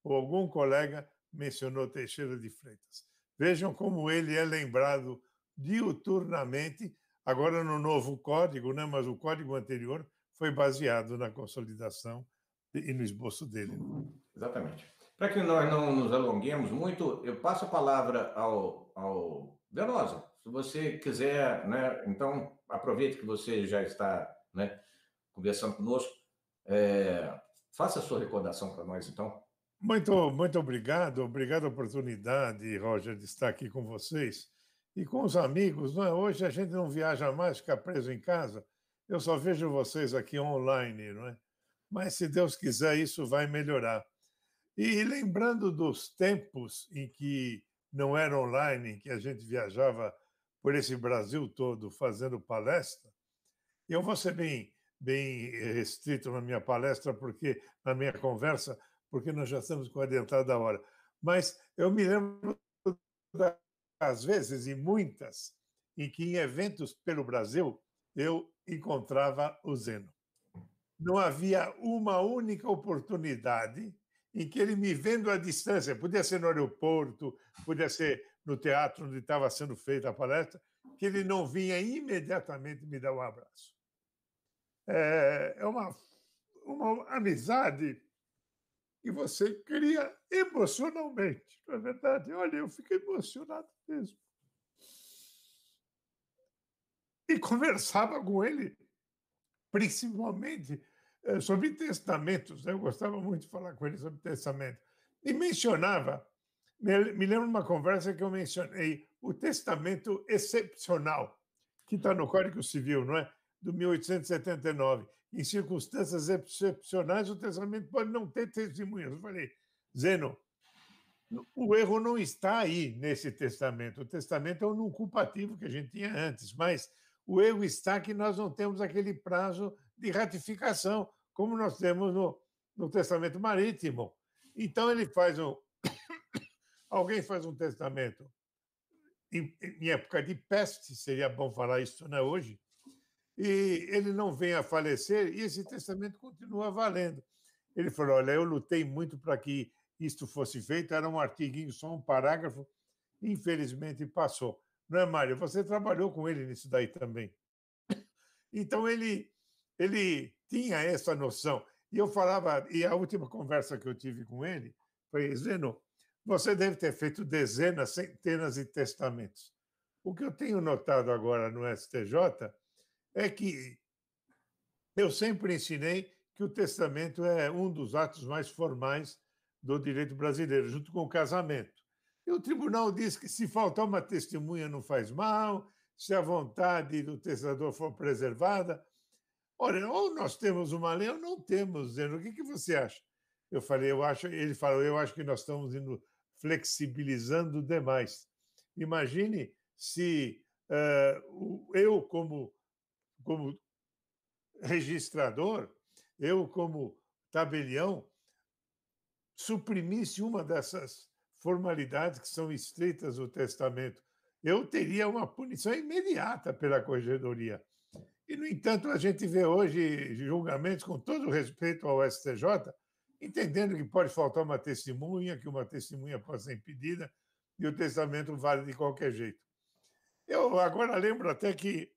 ou algum colega mencionou Teixeira de Freitas. Vejam como ele é lembrado diuturnamente, agora no novo código, né? Mas o código anterior foi baseado na consolidação e no esboço dele. Exatamente. Para que nós não nos alonguemos muito, eu passo a palavra ao, ao Venosa. Se você quiser, né, então aproveite que você já está, né, conversando conosco. É, faça a sua recordação para nós, então. Muito, muito obrigado. Obrigado a oportunidade, Roger, de estar aqui com vocês e com os amigos. Não é? Hoje a gente não viaja mais, fica preso em casa. Eu só vejo vocês aqui online, não é? Mas, se Deus quiser, isso vai melhorar. E lembrando dos tempos em que não era online, em que a gente viajava por esse Brasil todo fazendo palestra, eu vou ser bem, bem restrito na minha palestra, porque na minha conversa, porque nós já estamos com a adiantada da hora. Mas eu me lembro das vezes, e muitas, em que em eventos pelo Brasil eu encontrava o Zeno. Não havia uma única oportunidade em que ele, me vendo à distância, podia ser no aeroporto, podia ser no teatro onde estava sendo feita a palestra, que ele não vinha imediatamente me dar um abraço. É uma, uma amizade que você cria emocionalmente, não é verdade? Olha, eu fiquei emocionado mesmo. E conversava com ele, principalmente sobre testamentos, né? Eu gostava muito de falar com ele sobre testamento. E mencionava, me lembro de uma conversa que eu mencionei, o testamento excepcional, que está no Código Civil, não é? Do mil oitocentos e setenta e nove. Em circunstâncias excepcionais, o testamento pode não ter testemunhas. Eu falei, Zeno, O erro não está aí nesse testamento. O testamento é um nunculpativo que a gente tinha antes, mas o erro está que nós não temos aquele prazo de ratificação, como nós temos no, no testamento marítimo. Então, ele faz um... alguém faz um testamento em, em época de peste, seria bom falar isso, né, hoje, e ele não vem a falecer, e esse testamento continua valendo. Ele falou, olha, eu lutei muito para que isto fosse feito, era um artiguinho, só um parágrafo, infelizmente passou. Não é, Mário? Você trabalhou com ele nisso daí também. Então, ele, ele tinha essa noção. E eu falava, e a última conversa que eu tive com ele foi, Zeno, você deve ter feito dezenas, centenas de testamentos. O que eu tenho notado agora no S T J é que eu sempre ensinei que o testamento é um dos atos mais formais do direito brasileiro, junto com o casamento. E o tribunal diz que se faltar uma testemunha não faz mal, se a vontade do testador for preservada. Olha, ou nós temos uma lei ou não temos, Zeno. O que, que você acha? Eu falei, eu acho, ele falou, eu acho que nós estamos indo flexibilizando demais. Imagine se uh, eu, como, como registrador, eu, como tabelião, suprimisse uma dessas formalidades que são estritas no testamento, eu teria uma punição imediata pela corregedoria. E, no entanto, a gente vê hoje julgamentos, com todo respeito ao S T J, entendendo que pode faltar uma testemunha, que uma testemunha pode ser impedida, e o testamento vale de qualquer jeito. Eu agora lembro até que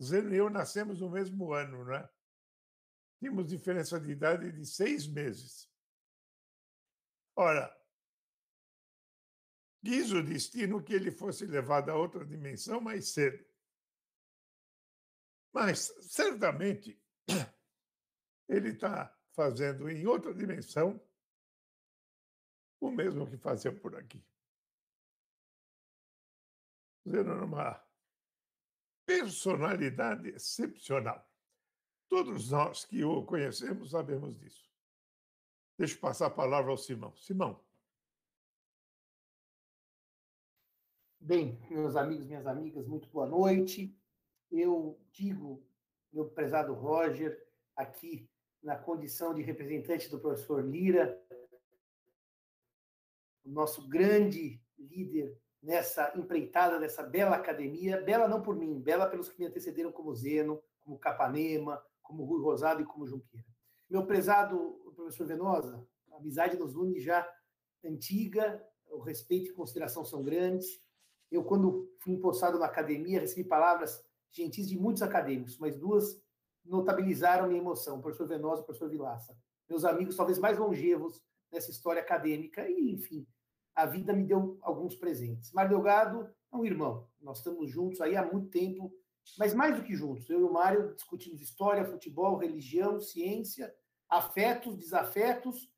Zeno e eu nascemos no mesmo ano, né? Tínhamos diferença de idade de seis meses. Ora, quis o destino que ele fosse levado a outra dimensão mais cedo. Mas, certamente, ele está fazendo em outra dimensão o mesmo que fazia por aqui. Zeno, uma personalidade excepcional. Todos nós que o conhecemos sabemos disso. Deixa eu passar a palavra ao Simão. Simão. Bem, meus amigos, minhas amigas, muito boa noite. Eu digo, meu prezado Roger, aqui na condição de representante do professor Lira, o nosso grande líder nessa empreitada, dessa bela academia, bela não por mim, bela pelos que me antecederam como Zeno, como Capanema, como Rui Rosado e como Junqueira. Meu prezado professor Venosa, a amizade nos une já antiga, o respeito e consideração são grandes. Eu, quando fui empossado na academia, recebi palavras gentis de muitos acadêmicos, mas duas notabilizaram minha emoção, o professor Venosa e o professor Vilaça. Meus amigos, talvez mais longevos nessa história acadêmica, e, enfim, a vida me deu alguns presentes. Mário Delgado é um irmão, nós estamos juntos aí há muito tempo, mas mais do que juntos, eu e o Mário discutimos história, futebol, religião, ciência, afetos, desafetos,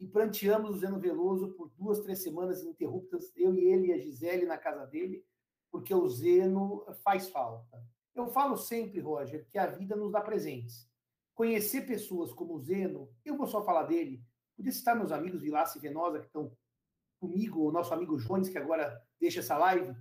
e pranteamos o Zeno Veloso por duas, três semanas ininterruptas, eu e ele e a Gisele na casa dele, porque o Zeno faz falta. Eu falo sempre, Roger, que a vida nos dá presentes. Conhecer pessoas como o Zeno, eu vou só falar dele, podia citar meus amigos Vilaça e Venosa, que estão comigo, o nosso amigo Jones, que agora deixa essa live,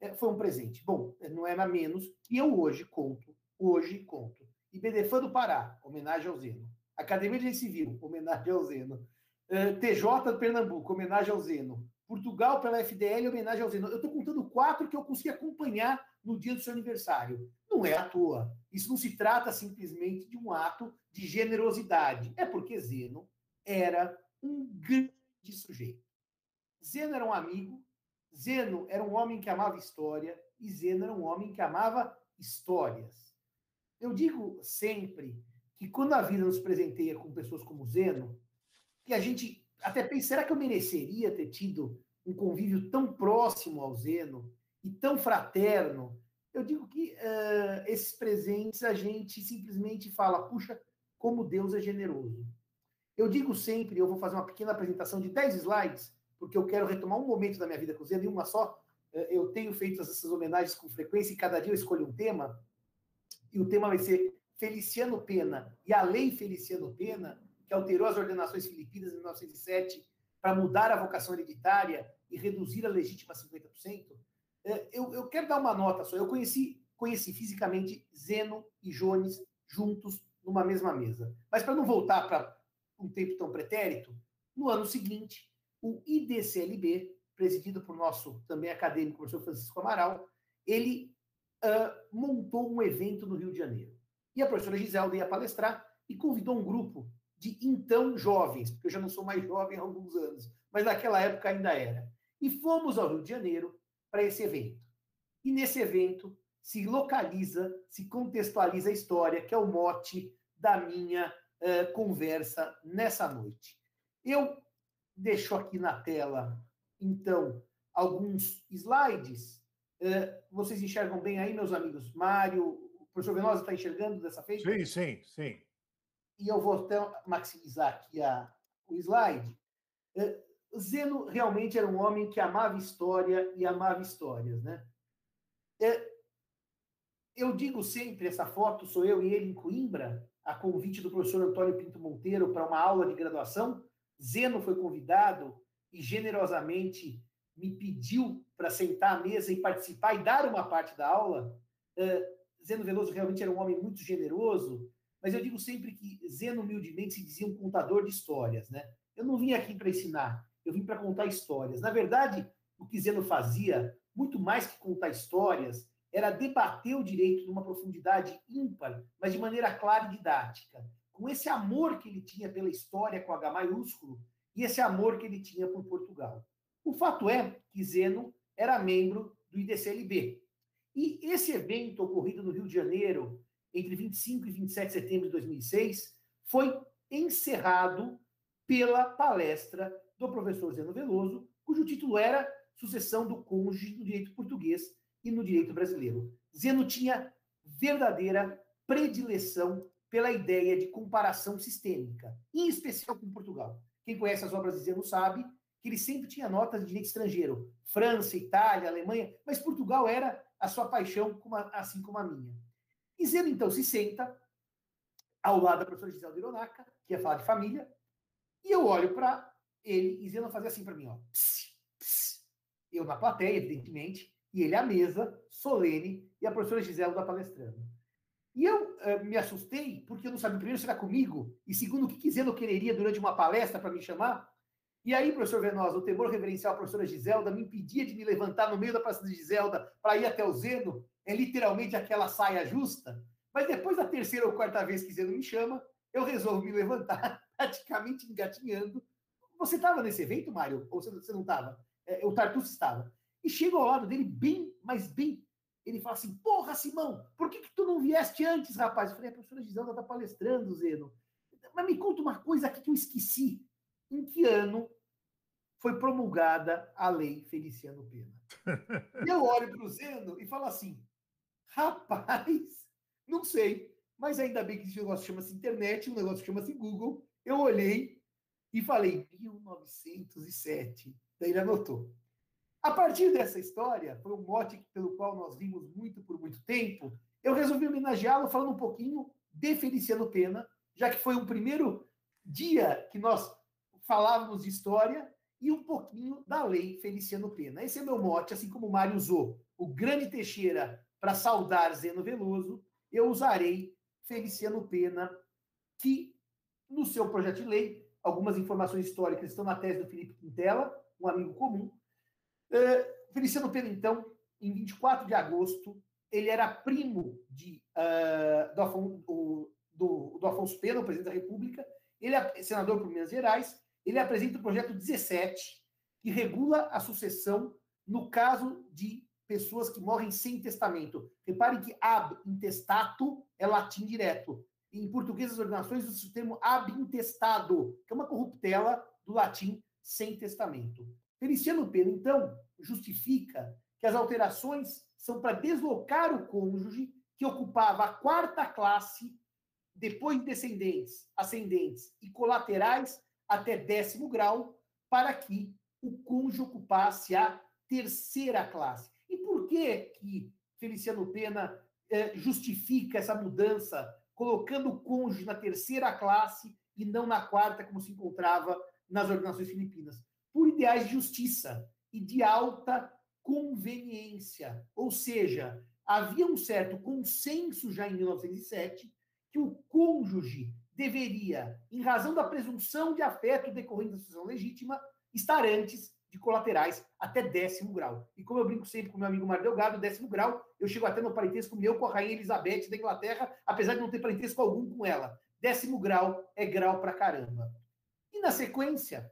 é, foi um presente. Bom, não é nada menos, e eu hoje conto, hoje conto. I B D F A do Pará, homenagem ao Zeno. Academia de Direito Civil, homenagem ao Zeno. Uh, T J do Pernambuco, homenagem ao Zeno. Portugal pela F D L, homenagem ao Zeno. Eu estou contando quatro que eu consegui acompanhar no dia do seu aniversário. Não é à toa. Isso não se trata simplesmente de um ato de generosidade. É porque Zeno era um grande sujeito. Zeno era um amigo, Zeno era um homem que amava história e Zeno era um homem que amava histórias. Eu digo sempre que quando a vida nos presenteia com pessoas como Zeno, que a gente até pensa, será que eu mereceria ter tido um convívio tão próximo ao Zeno e tão fraterno? Eu digo que uh, esses presentes a gente simplesmente fala, puxa, como Deus é generoso. Eu digo sempre, eu vou fazer uma pequena apresentação de dez slides, porque eu quero retomar um momento da minha vida com o Zeno, e uma só. Eu tenho feito essas homenagens com frequência, e cada dia eu escolho um tema, e o tema vai ser Feliciano Pena, e a Lei Feliciano Pena, que alterou as Ordenações Filipinas em mil novecentos e sete para mudar a vocação hereditária e reduzir a legítima a cinquenta por cento, eu, eu quero dar uma nota só. Eu conheci, conheci fisicamente Zeno e Jones juntos numa mesma mesa. Mas para não voltar para um tempo tão pretérito, no ano seguinte, o I D C L B, presidido por nosso também acadêmico, professor Francisco Amaral, ele uh, montou um evento no Rio de Janeiro. E a professora Giselda ia palestrar e convidou um grupo de então jovens, porque eu já não sou mais jovem há alguns anos, mas naquela época ainda era. E fomos ao Rio de Janeiro para esse evento. E nesse evento se localiza, se contextualiza a história, que é o mote da minha uh, conversa nessa noite. Eu deixo aqui na tela, então, alguns slides. Uh, vocês enxergam bem aí, meus amigos? Mário, o professor Venosa está enxergando dessa vez? Sim, sim, sim. E eu vou até maximizar aqui a, o slide. Uh, Zeno realmente era um homem que amava história e amava histórias, né? Uh, eu digo sempre, essa foto sou eu e ele em Coimbra, a convite do professor Antônio Pinto Monteiro para uma aula de graduação. Zeno foi convidado e generosamente me pediu para sentar à mesa e participar e dar uma parte da aula. Uh, Zeno Veloso realmente era um homem muito generoso, mas eu digo sempre que Zeno, humildemente, se dizia um contador de histórias, né? Eu não vim aqui para ensinar, eu vim para contar histórias. Na verdade, o que Zeno fazia, muito mais que contar histórias, era debater o direito numa profundidade ímpar, mas de maneira clara e didática, com esse amor que ele tinha pela história com H maiúsculo e esse amor que ele tinha por Portugal. O fato é que Zeno era membro do I D C L B. E esse evento ocorrido no Rio de Janeiro, entre vinte e cinco e vinte e sete de setembro de dois mil e seis, foi encerrado pela palestra do professor Zeno Veloso, cujo título era Sucessão do Cônjuge no Direito Português e no Direito Brasileiro. Zeno tinha verdadeira predileção pela ideia de comparação sistêmica, em especial com Portugal. Quem conhece as obras de Zeno sabe que ele sempre tinha notas de direito estrangeiro, França, Itália, Alemanha, mas Portugal era a sua paixão, assim como a minha. E Zeno, então, se senta ao lado da professora Giselda Hironaka, que ia falar de família, e eu olho para ele, e Zeno fazia assim para mim, ó. Pss, pss. Eu na plateia, evidentemente, e ele à mesa, solene, e a professora Giselda palestrando. E eu uh, me assustei, porque eu não sabia, primeiro, se era comigo, e segundo, o que, que Zeno quereria durante uma palestra para me chamar. E aí, professor Venosa, o temor reverencial à professora Giselda me impedia de me levantar no meio da palestra de Giselda para ir até o Zeno. É literalmente aquela saia justa, mas depois da terceira ou quarta vez que Zeno me chama, eu resolvo me levantar, praticamente engatinhando. Você estava nesse evento, Mário? Ou você não estava? É, o Tartucci estava. E chego ao lado dele bem, mas bem. Ele fala assim, porra, Simão, por que, que tu não vieste antes, rapaz? Eu falei, a professora Giselda está palestrando, Zeno. Mas me conta uma coisa aqui que eu esqueci. Em que ano foi promulgada a Lei Feliciano Pena? E eu olho para o Zeno e falo assim, rapaz, não sei, mas ainda bem que esse negócio chama-se internet, um negócio chama-se Google. Eu olhei e falei, mil novecentos e sete. Daí ele anotou. A partir dessa história, foi um mote pelo qual nós vimos muito por muito tempo, eu resolvi homenageá-lo falando um pouquinho de Feliciano Pena, já que foi o primeiro dia que nós falávamos de história e um pouquinho da Lei Feliciano Pena. Esse é meu mote, assim como o Mário usou o grande Teixeira para saudar Zeno Veloso, eu usarei Feliciano Pena, que no seu projeto de lei, algumas informações históricas estão na tese do Felipe Quintela, um amigo comum. Uh, Feliciano Pena, então, em vinte e quatro de agosto, ele era primo de, uh, do, Afon, o, do, do Afonso Pena, o presidente da República, ele é senador por Minas Gerais, ele apresenta o projeto dezessete, que regula a sucessão no caso de pessoas que morrem sem testamento. Reparem que ab intestato é latim direto. Em português, as ordenações usam o termo ab intestado, que é uma corruptela do latim sem testamento. Feliciano Pena, então, justifica que as alterações são para deslocar o cônjuge que ocupava a quarta classe, depois de descendentes, ascendentes e colaterais, até décimo grau, para que o cônjuge ocupasse a terceira classe. E por que que Feliciano Pena eh, justifica essa mudança, colocando o cônjuge na terceira classe e não na quarta, como se encontrava nas ordenações filipinas? por ideais de justiça e de alta conveniência. Ou seja, havia um certo consenso já em mil novecentos e sete que o cônjuge deveria, em razão da presunção de afeto decorrente da sucessão legítima, estar antes de colaterais até décimo grau. E como eu brinco sempre com meu amigo Mário Delgado, décimo grau, eu chego até no parentesco meu com a rainha Elizabeth da Inglaterra, apesar de não ter parentesco algum com ela. Décimo grau é grau pra caramba. E na sequência,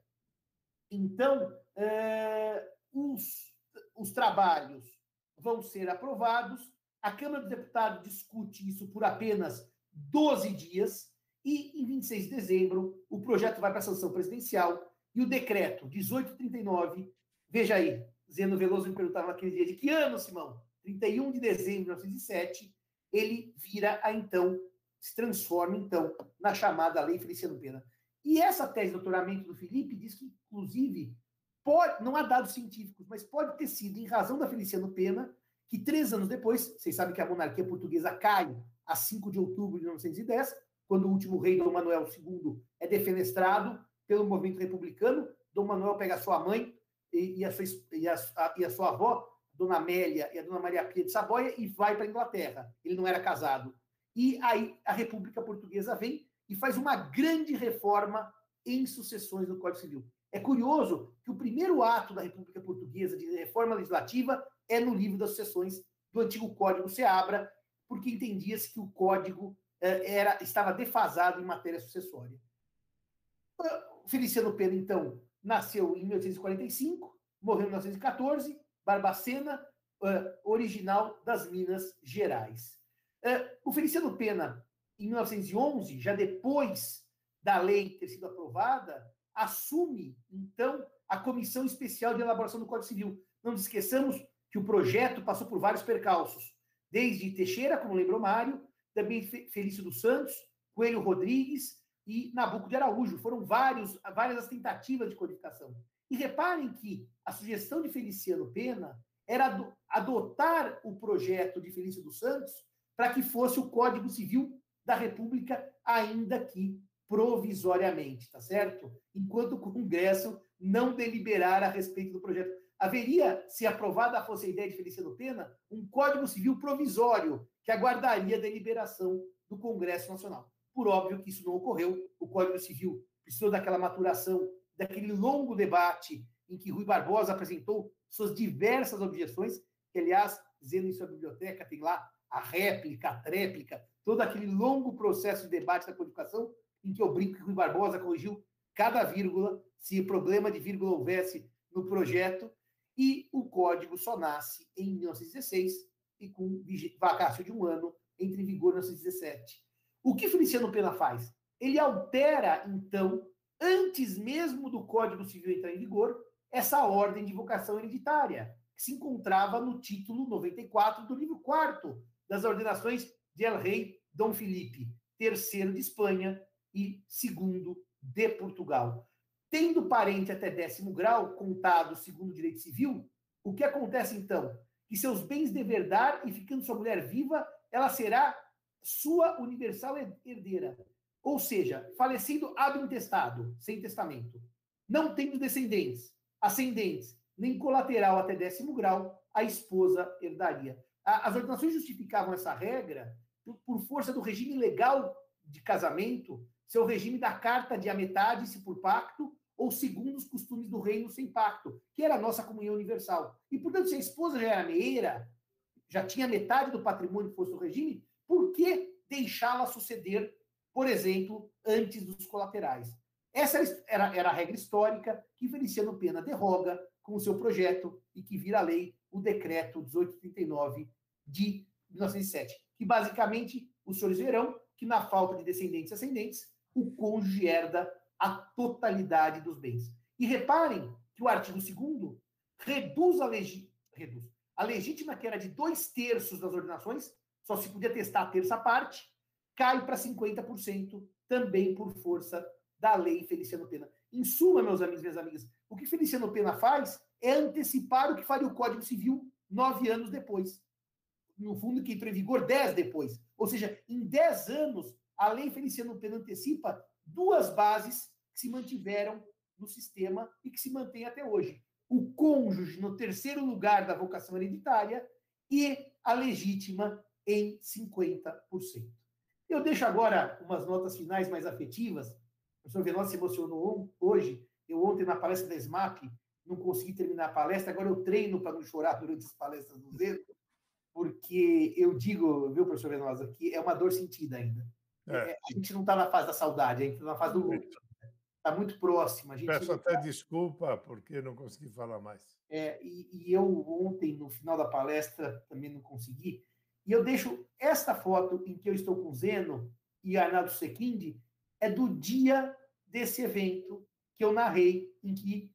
então, uh, os, os trabalhos vão ser aprovados, a Câmara dos Deputados discute isso por apenas doze dias, e em vinte e seis de dezembro o projeto vai para a sanção presidencial, e o decreto dezoito trinta e nove, veja aí, Zeno Veloso me perguntava naquele dia de que ano, Simão? trinta e um de dezembro de mil novecentos e sete, ele vira a então, se transforma então na chamada Lei Feliciano Pena. E essa tese de doutoramento do Felipe diz que, inclusive, pode, não há dados científicos, mas pode ter sido em razão da Feliciano Pena, que três anos depois, vocês sabem que a monarquia portuguesa cai a cinco de outubro de mil novecentos e dez, quando o último rei, Dom Manuel segundo, é defenestrado pelo movimento republicano. Dom Manuel pega a sua mãe e, e, a, sua, e, a, a, e a sua avó, Dona Amélia e a Dona Maria Pia de Saboia, e vai para a Inglaterra. Ele não era casado. E aí a República Portuguesa vem e faz uma grande reforma em sucessões no Código Civil. É curioso que o primeiro ato da República Portuguesa de reforma legislativa é no livro das sucessões do antigo Código Seabra, porque entendia-se que o Código era, estava defasado em matéria sucessória. Feliciano Pena, então, nasceu em mil oitocentos e quarenta e cinco, morreu em mil novecentos e catorze, Barbacena, original das Minas Gerais. O Feliciano Pena, em mil novecentos e onze, já depois da lei ter sido aprovada, assume, então, a Comissão Especial de Elaboração do Código Civil. Não nos esqueçamos que o projeto passou por vários percalços, desde Teixeira, como lembrou Mário, também Felício dos Santos, Coelho Rodrigues e Nabuco de Araújo. Foram vários, várias as tentativas de codificação. E reparem que a sugestão de Feliciano Pena era adotar o projeto de Felício dos Santos para que fosse o Código Civil da República, ainda que provisoriamente, tá certo? Enquanto o Congresso não deliberar a respeito do projeto. Haveria, se aprovada fosse a ideia de Feliciano Pena, um Código Civil provisório que aguardaria a deliberação do Congresso Nacional. Por óbvio que isso não ocorreu, o Código Civil precisou daquela maturação, daquele longo debate em que Rui Barbosa apresentou suas diversas objeções, que, aliás, Zeno em sua biblioteca tem lá a réplica, a tréplica, todo aquele longo processo de debate da codificação, em que eu brinco que Rui Barbosa corrigiu cada vírgula, se problema de vírgula houvesse no projeto, e o Código só nasce em mil novecentos e dezesseis, e com vacácio de um ano, entre em vigor em mil novecentos e dezessete. O que Feliciano Pena faz? Ele altera, então, antes mesmo do Código Civil entrar em vigor, essa ordem de vocação hereditária, que se encontrava no título noventa e quatro do livro quarto das Ordenações de El Rei Dom Felipe, terceiro de Espanha e segundo de Portugal. Tendo parente até décimo grau, contado segundo o direito civil, o que acontece, então? Que seus bens dever dar, e ficando sua mulher viva, ela será sua universal herdeira. Ou seja, falecendo ab intestado, sem testamento, não tendo descendentes, ascendentes, nem colateral até décimo grau, a esposa herdaria. As ordenações justificavam essa regra por força do regime legal de casamento, seu regime da carta de a metade, se por pacto, ou segundo os costumes do reino sem pacto, que era a nossa comunhão universal. E, portanto, se a esposa já era meeira, já tinha metade do patrimônio que fosse do regime, por que deixá-la suceder, por exemplo, antes dos colaterais? Essa era, era a regra histórica que Feliciano Pena derroga com o seu projeto e que vira lei o decreto dezoito trinta e nove de mil novecentos e sete, que basicamente os senhores verão que, na falta de descendentes e ascendentes, o cônjuge herda a totalidade dos bens. E reparem que o artigo segundo reduz a, legi... reduz a legítima, que era de dois terços das ordenações, só se podia testar a terça parte, cai para cinquenta por cento, também por força da lei Feliciano Pena. Em suma, meus amigos e minhas amigas, o que Feliciano Pena faz é antecipar o que faria o Código Civil nove anos depois. No fundo, que entrou em vigor dez depois. Ou seja, em dez anos, a lei Feliciano Pena antecipa duas bases que se mantiveram no sistema e que se mantém até hoje. O cônjuge no terceiro lugar da vocação hereditária e a legítima em cinquenta por cento. Eu deixo agora umas notas finais mais afetivas. O professor Venosa se emocionou hoje. Eu ontem, na palestra da S M A P, não consegui terminar a palestra. Agora eu treino para não chorar durante as palestras do Zeno, porque eu digo, viu, professor Venosa, que é uma dor sentida ainda. É. É, a gente não está na fase da saudade, a gente está na fase do luto. Está muito próxima. A gente Peço até tá... desculpa, porque não consegui falar mais. É, e, e eu ontem, no final da palestra, também não consegui. E eu deixo esta foto em que eu estou com o Zeno e Arnaldo Sequinde, é do dia desse evento que eu narrei, em que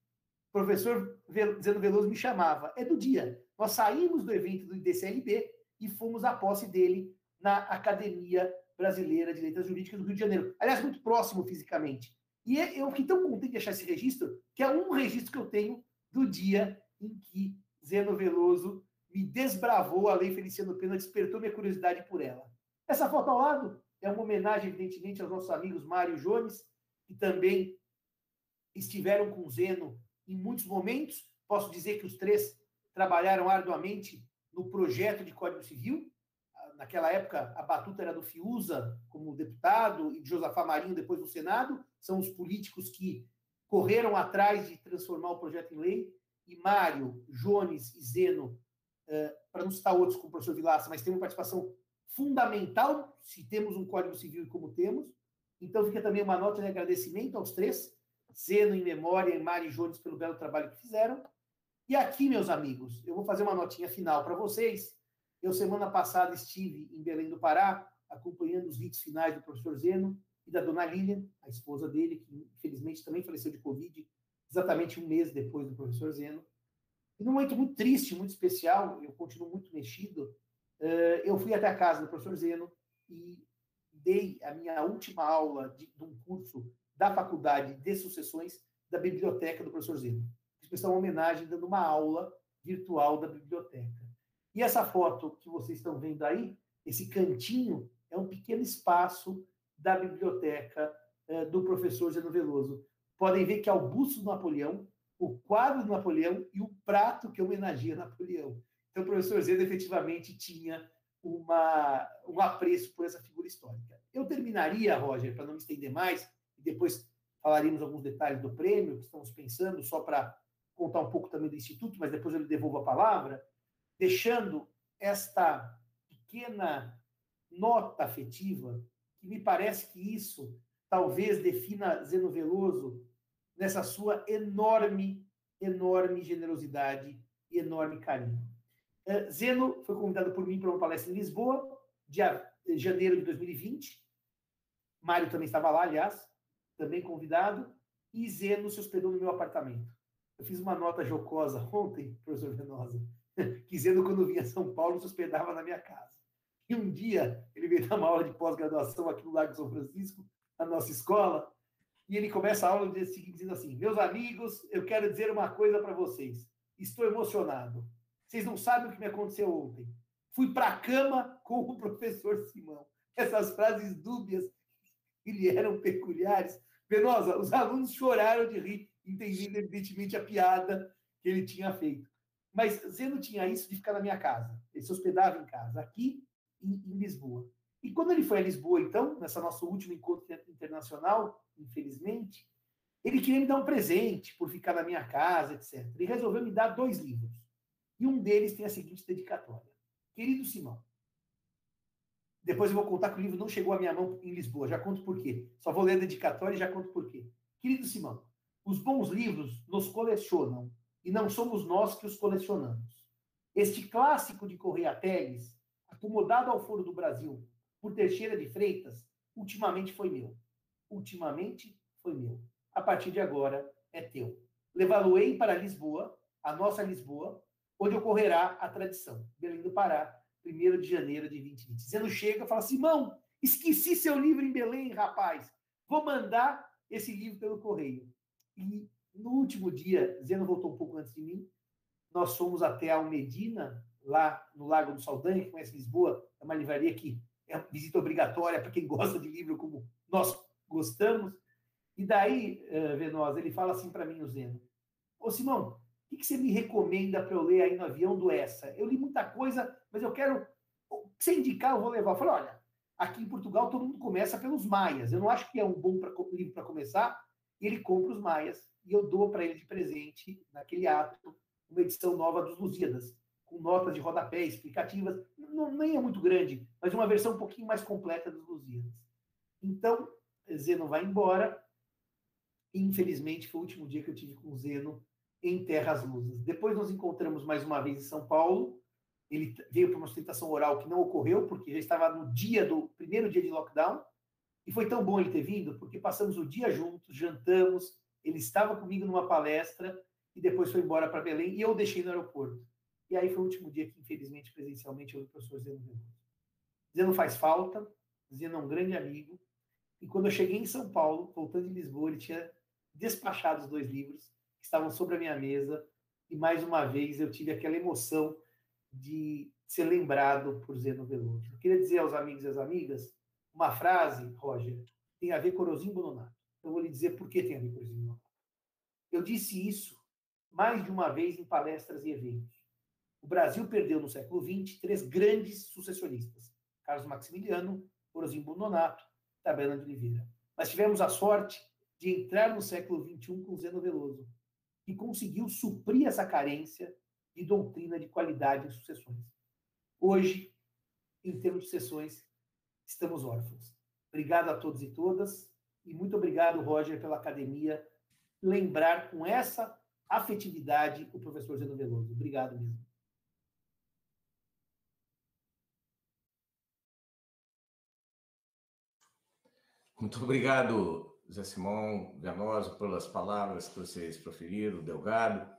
o professor Zeno Veloso me chamava. É do dia. Nós saímos do evento do I D C L B e fomos à posse dele na Academia Brasileira de Letras Jurídicas do Rio de Janeiro. Aliás, muito próximo fisicamente. E eu fiquei tão contente de achar esse registro, que é um registro que eu tenho do dia em que Zeno Veloso me desbravou a Lei Feliciano Pena, despertou minha curiosidade por ela. Essa foto ao lado é uma homenagem, evidentemente, aos nossos amigos Mário e Jones, que também estiveram com Zeno em muitos momentos. Posso dizer que os três trabalharam arduamente no projeto de Código Civil. Naquela época, a batuta era do Fiúza, como deputado, e de Josafá Marinho, depois no Senado. São os políticos que correram atrás de transformar o projeto em lei. E Mário, Jones e Zeno, uh, para não citar outros como o professor Vilaça, mas tem uma participação fundamental, se temos um Código Civil e como temos. Então fica também uma nota de agradecimento aos três, Zeno em memória, e Mário e Jones pelo belo trabalho que fizeram. E aqui, meus amigos, eu vou fazer uma notinha final para vocês. Eu, semana passada, estive em Belém do Pará, acompanhando os ritos finais do professor Zeno e da dona Lilian, a esposa dele, que, infelizmente, também faleceu de Covid, exatamente um mês depois do professor Zeno. E num momento muito triste, muito especial, eu continuo muito mexido, eu fui até a casa do professor Zeno e dei a minha última aula de, de um curso da Faculdade de Sucessões da biblioteca do professor Zeno. Fiz prestar uma homenagem dando uma aula virtual da biblioteca. E essa foto que vocês estão vendo aí, esse cantinho, é um pequeno espaço da biblioteca eh, do professor Zeno Veloso. Podem ver que há o busto do Napoleão, o quadro do Napoleão e o prato que homenageia Napoleão. Então, o professor Zeno efetivamente tinha uma, um apreço por essa figura histórica. Eu terminaria, Roger, para não me estender mais, e depois falaremos alguns detalhes do prêmio que estamos pensando, só para contar um pouco também do Instituto, mas depois eu lhe devolvo a palavra, deixando esta pequena nota afetiva, que me parece que isso talvez defina Zeno Veloso nessa sua enorme, enorme generosidade e enorme carinho. Zeno foi convidado por mim para uma palestra em Lisboa, de janeiro de dois mil e vinte. Mário também estava lá, aliás, também convidado. E Zeno se hospedou no meu apartamento. Eu fiz uma nota jocosa ontem, professor Venosa, que Zeno, quando vinha a São Paulo, se hospedava na minha casa. E um dia, ele veio dar uma aula de pós-graduação aqui no Largo São Francisco, na nossa escola, e ele começa a aula no dia seguinte dizendo assim: meus amigos, eu quero dizer uma coisa para vocês. Estou emocionado. Vocês não sabem o que me aconteceu ontem. Fui para a cama com o professor Simão. Essas frases dúbias que lhe eram peculiares. Venosa, os alunos choraram de rir, entendendo, evidentemente, a piada que ele tinha feito. Mas Zeno tinha isso de ficar na minha casa. Ele se hospedava em casa, aqui em, em Lisboa. E quando ele foi a Lisboa, então, nessa nosso último encontro internacional, infelizmente, ele queria me dar um presente por ficar na minha casa, etcétera. E resolveu me dar dois livros. E um deles tem a seguinte dedicatória. Querido Simão, depois eu vou contar que o livro não chegou à minha mão em Lisboa, já conto por quê. Só vou ler a dedicatória e já conto por quê. Querido Simão, os bons livros nos colecionam, e não somos nós que os colecionamos. Este clássico de Correia Teles, acomodado ao Foro do Brasil por Teixeira de Freitas, ultimamente foi meu. Ultimamente foi meu. A partir de agora é teu. Levá-lo-ei para Lisboa, a nossa Lisboa, onde ocorrerá a tradição. Belém do Pará, primeiro de janeiro de dois mil e vinte. Zeno chega e fala assim: Simão, esqueci seu livro em Belém, rapaz. Vou mandar esse livro pelo correio. E no último dia, Zeno voltou um pouco antes de mim, nós fomos até a Almedina, lá no Lago do Saldanha, que conhece Lisboa, é uma livraria que é visita obrigatória para quem gosta de livro como nós gostamos, E daí, uh, Venosa, ele fala assim para mim, o Zeno: ô Simão, o que, que você me recomenda para eu ler aí no avião do Essa? Eu li muita coisa, mas eu quero... Sem indicar, eu vou levar. Eu falei, olha, aqui em Portugal todo mundo começa pelos maias. Eu não acho que é um bom pra, livro para começar. E ele compra os maias e eu dou para ele de presente, naquele ato, uma edição nova dos Lusíadas, com notas de rodapé, explicativas. Não, nem é muito grande, mas uma versão um pouquinho mais completa dos Lusíadas. Então, Zeno vai embora. Infelizmente, foi o último dia que eu tive com o Zeno em Terras Lusas. Depois nos encontramos mais uma vez em São Paulo. Ele veio para uma sustentação oral que não ocorreu, porque já estava no dia do primeiro dia de lockdown, e foi tão bom ele ter vindo, porque passamos o dia juntos, jantamos, ele estava comigo numa palestra, e depois foi embora para Belém, e eu o deixei no aeroporto. E aí foi o último dia que, infelizmente, presencialmente, eu vi o professor Zeno Venosa. Zeno faz falta, Zeno é um grande amigo, e quando eu cheguei em São Paulo, voltando de Lisboa, ele tinha despachado os dois livros, que estavam sobre a minha mesa, e mais uma vez eu tive aquela emoção de ser lembrado por Zeno Veloso. Eu queria dizer aos amigos e às amigas uma frase, Roger, tem a ver com Orozimbo Nonato. Eu vou lhe dizer por que tem a ver com Orozimbo Nonato. Eu disse isso mais de uma vez em palestras e eventos. O Brasil perdeu no século vinte três grandes sucessionistas: Carlos Maximiliano, Orozimbo Nonato, Tabela de Oliveira. Mas tivemos a sorte de entrar no século vinte e um com Zeno Veloso, que conseguiu suprir essa carência de doutrina de qualidade em sucessões. Hoje, em termos de sucessões, estamos órfãos. Obrigado a todos e todas, e muito obrigado, Roger, pela academia, lembrar com essa afetividade o professor Zeno Veloso. Obrigado mesmo. Muito obrigado, José Simão, Venosa, pelas palavras que vocês proferiram, Delgado.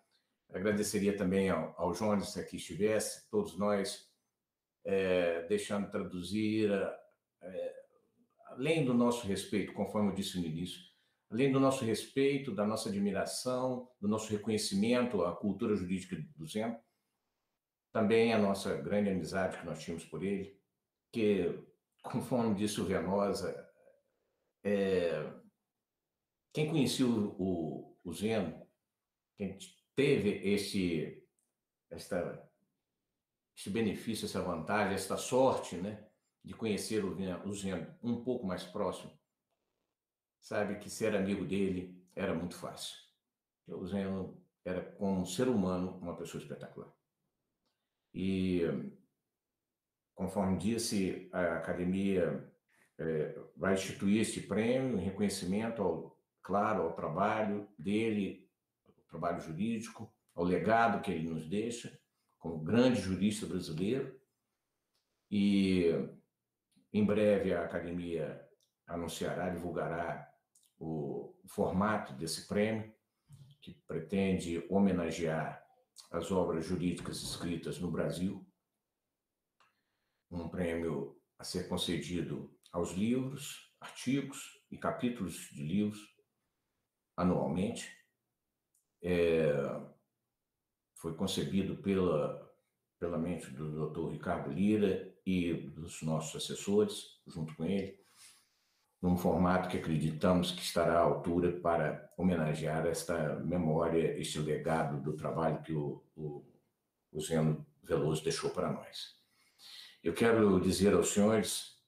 Agradeceria também ao, ao Jones, se aqui estivesse, todos nós, é, deixando traduzir, é, além do nosso respeito, conforme eu disse no início, além do nosso respeito, da nossa admiração, do nosso reconhecimento à cultura jurídica do Zeno, também a nossa grande amizade que nós tínhamos por ele, que, conforme disse o Venosa, é, quem conhecia o, o, o Zeno, quem teve esse, esta, esse benefício, essa vantagem, essa sorte, né, de conhecer o Zeno um pouco mais próximo, sabe que ser amigo dele era muito fácil. O Zeno era, como um ser humano, uma pessoa espetacular. E, conforme disse, a academia é, vai instituir este prêmio em reconhecimento, ao, claro, ao trabalho dele, trabalho jurídico, ao legado que ele nos deixa como grande jurista brasileiro. E em breve a academia anunciará, divulgará o formato desse prêmio, que pretende homenagear as obras jurídicas escritas no Brasil, um prêmio a ser concedido aos livros, artigos e capítulos de livros anualmente. É, foi concebido pela, pela mente do doutor Ricardo Lira e dos nossos assessores, junto com ele, num formato que acreditamos que estará à altura para homenagear esta memória, este legado do trabalho que o, o, o Zeno Veloso deixou para nós. Eu quero dizer aos senhores,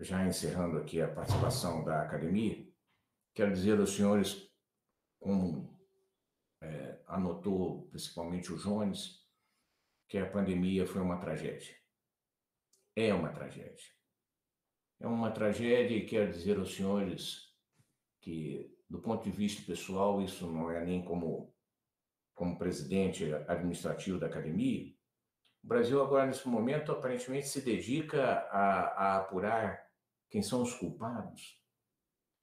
já encerrando aqui a participação da academia, quero dizer aos senhores, como É, anotou principalmente o Jones, que a pandemia foi uma tragédia. É uma tragédia. É uma tragédia e quero dizer aos senhores que, do ponto de vista pessoal, isso não é nem como, como presidente administrativo da academia. O Brasil agora, nesse momento, aparentemente se dedica a, a apurar quem são os culpados.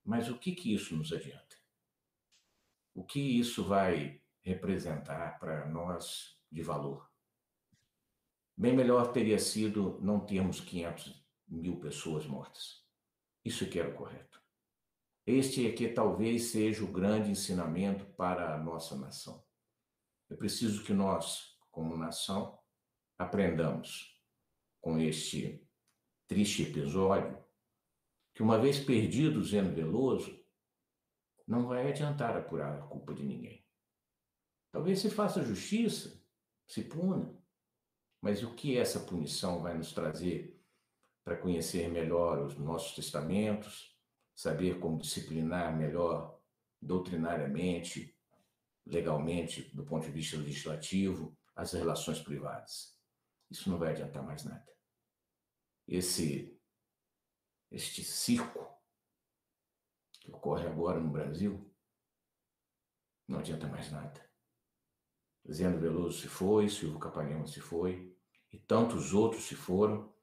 Mas o que que isso nos adianta? O que isso vai representar para nós de valor? Bem melhor teria sido não termos quinhentas mil pessoas mortas. Isso que era o correto. Este é que talvez seja o grande ensinamento para a nossa nação. É preciso que nós, como nação, aprendamos com este triste episódio que, uma vez perdido o Zeno Veloso, não vai adiantar apurar a culpa de ninguém. Talvez se faça justiça, se puna, mas o que essa punição vai nos trazer para conhecer melhor os nossos testamentos, saber como disciplinar melhor, doutrinariamente, legalmente, do ponto de vista legislativo, as relações privadas? Isso não vai adiantar mais nada. Esse, este circo que ocorre agora no Brasil não adianta mais nada. Zeno Veloso se foi, Silvio Capanema se foi, e tantos outros se foram,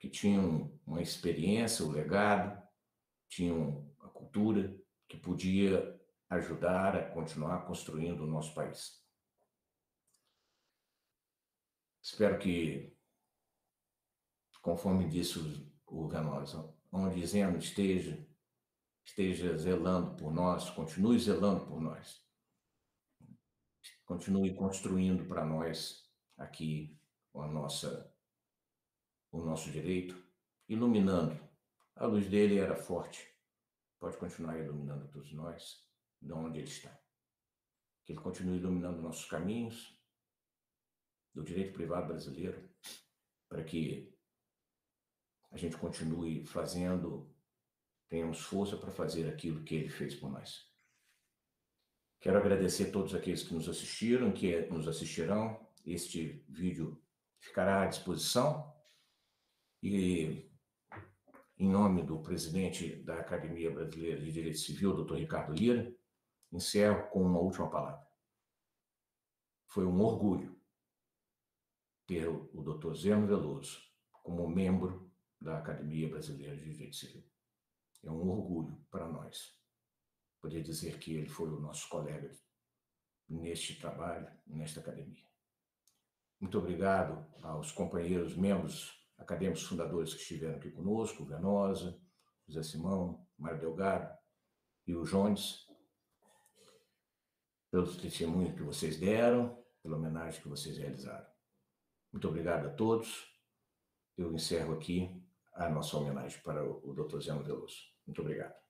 que tinham uma experiência, o legado, tinham a cultura que podia ajudar a continuar construindo o nosso país. Espero que, conforme disse o Venosa, onde Zeno esteja, esteja zelando por nós, continue zelando por nós, continue construindo para nós aqui a nossa, o nosso direito, iluminando. A luz dele era forte, pode continuar iluminando todos nós, de onde ele está. Que ele continue iluminando nossos caminhos do direito privado brasileiro, para que a gente continue fazendo, tenhamos força para fazer aquilo que ele fez por nós. Quero agradecer a todos aqueles que nos assistiram, que nos assistirão. Este vídeo ficará à disposição. E, em nome do presidente da Academia Brasileira de Direito Civil, doutor Ricardo Lira, encerro com uma última palavra. Foi um orgulho ter o doutor Zeno Veloso como membro da Academia Brasileira de Direito Civil. É um orgulho para nós poder dizer que ele foi o nosso colega neste trabalho, nesta academia. Muito obrigado aos companheiros, membros acadêmicos fundadores que estiveram aqui conosco, o Venosa, José Simão, Mário Delgado e o Jones, pelo testemunho que vocês deram, pela homenagem que vocês realizaram. Muito obrigado a todos. Eu encerro aqui a nossa homenagem para o doutor Zeno Veloso. Muito obrigado.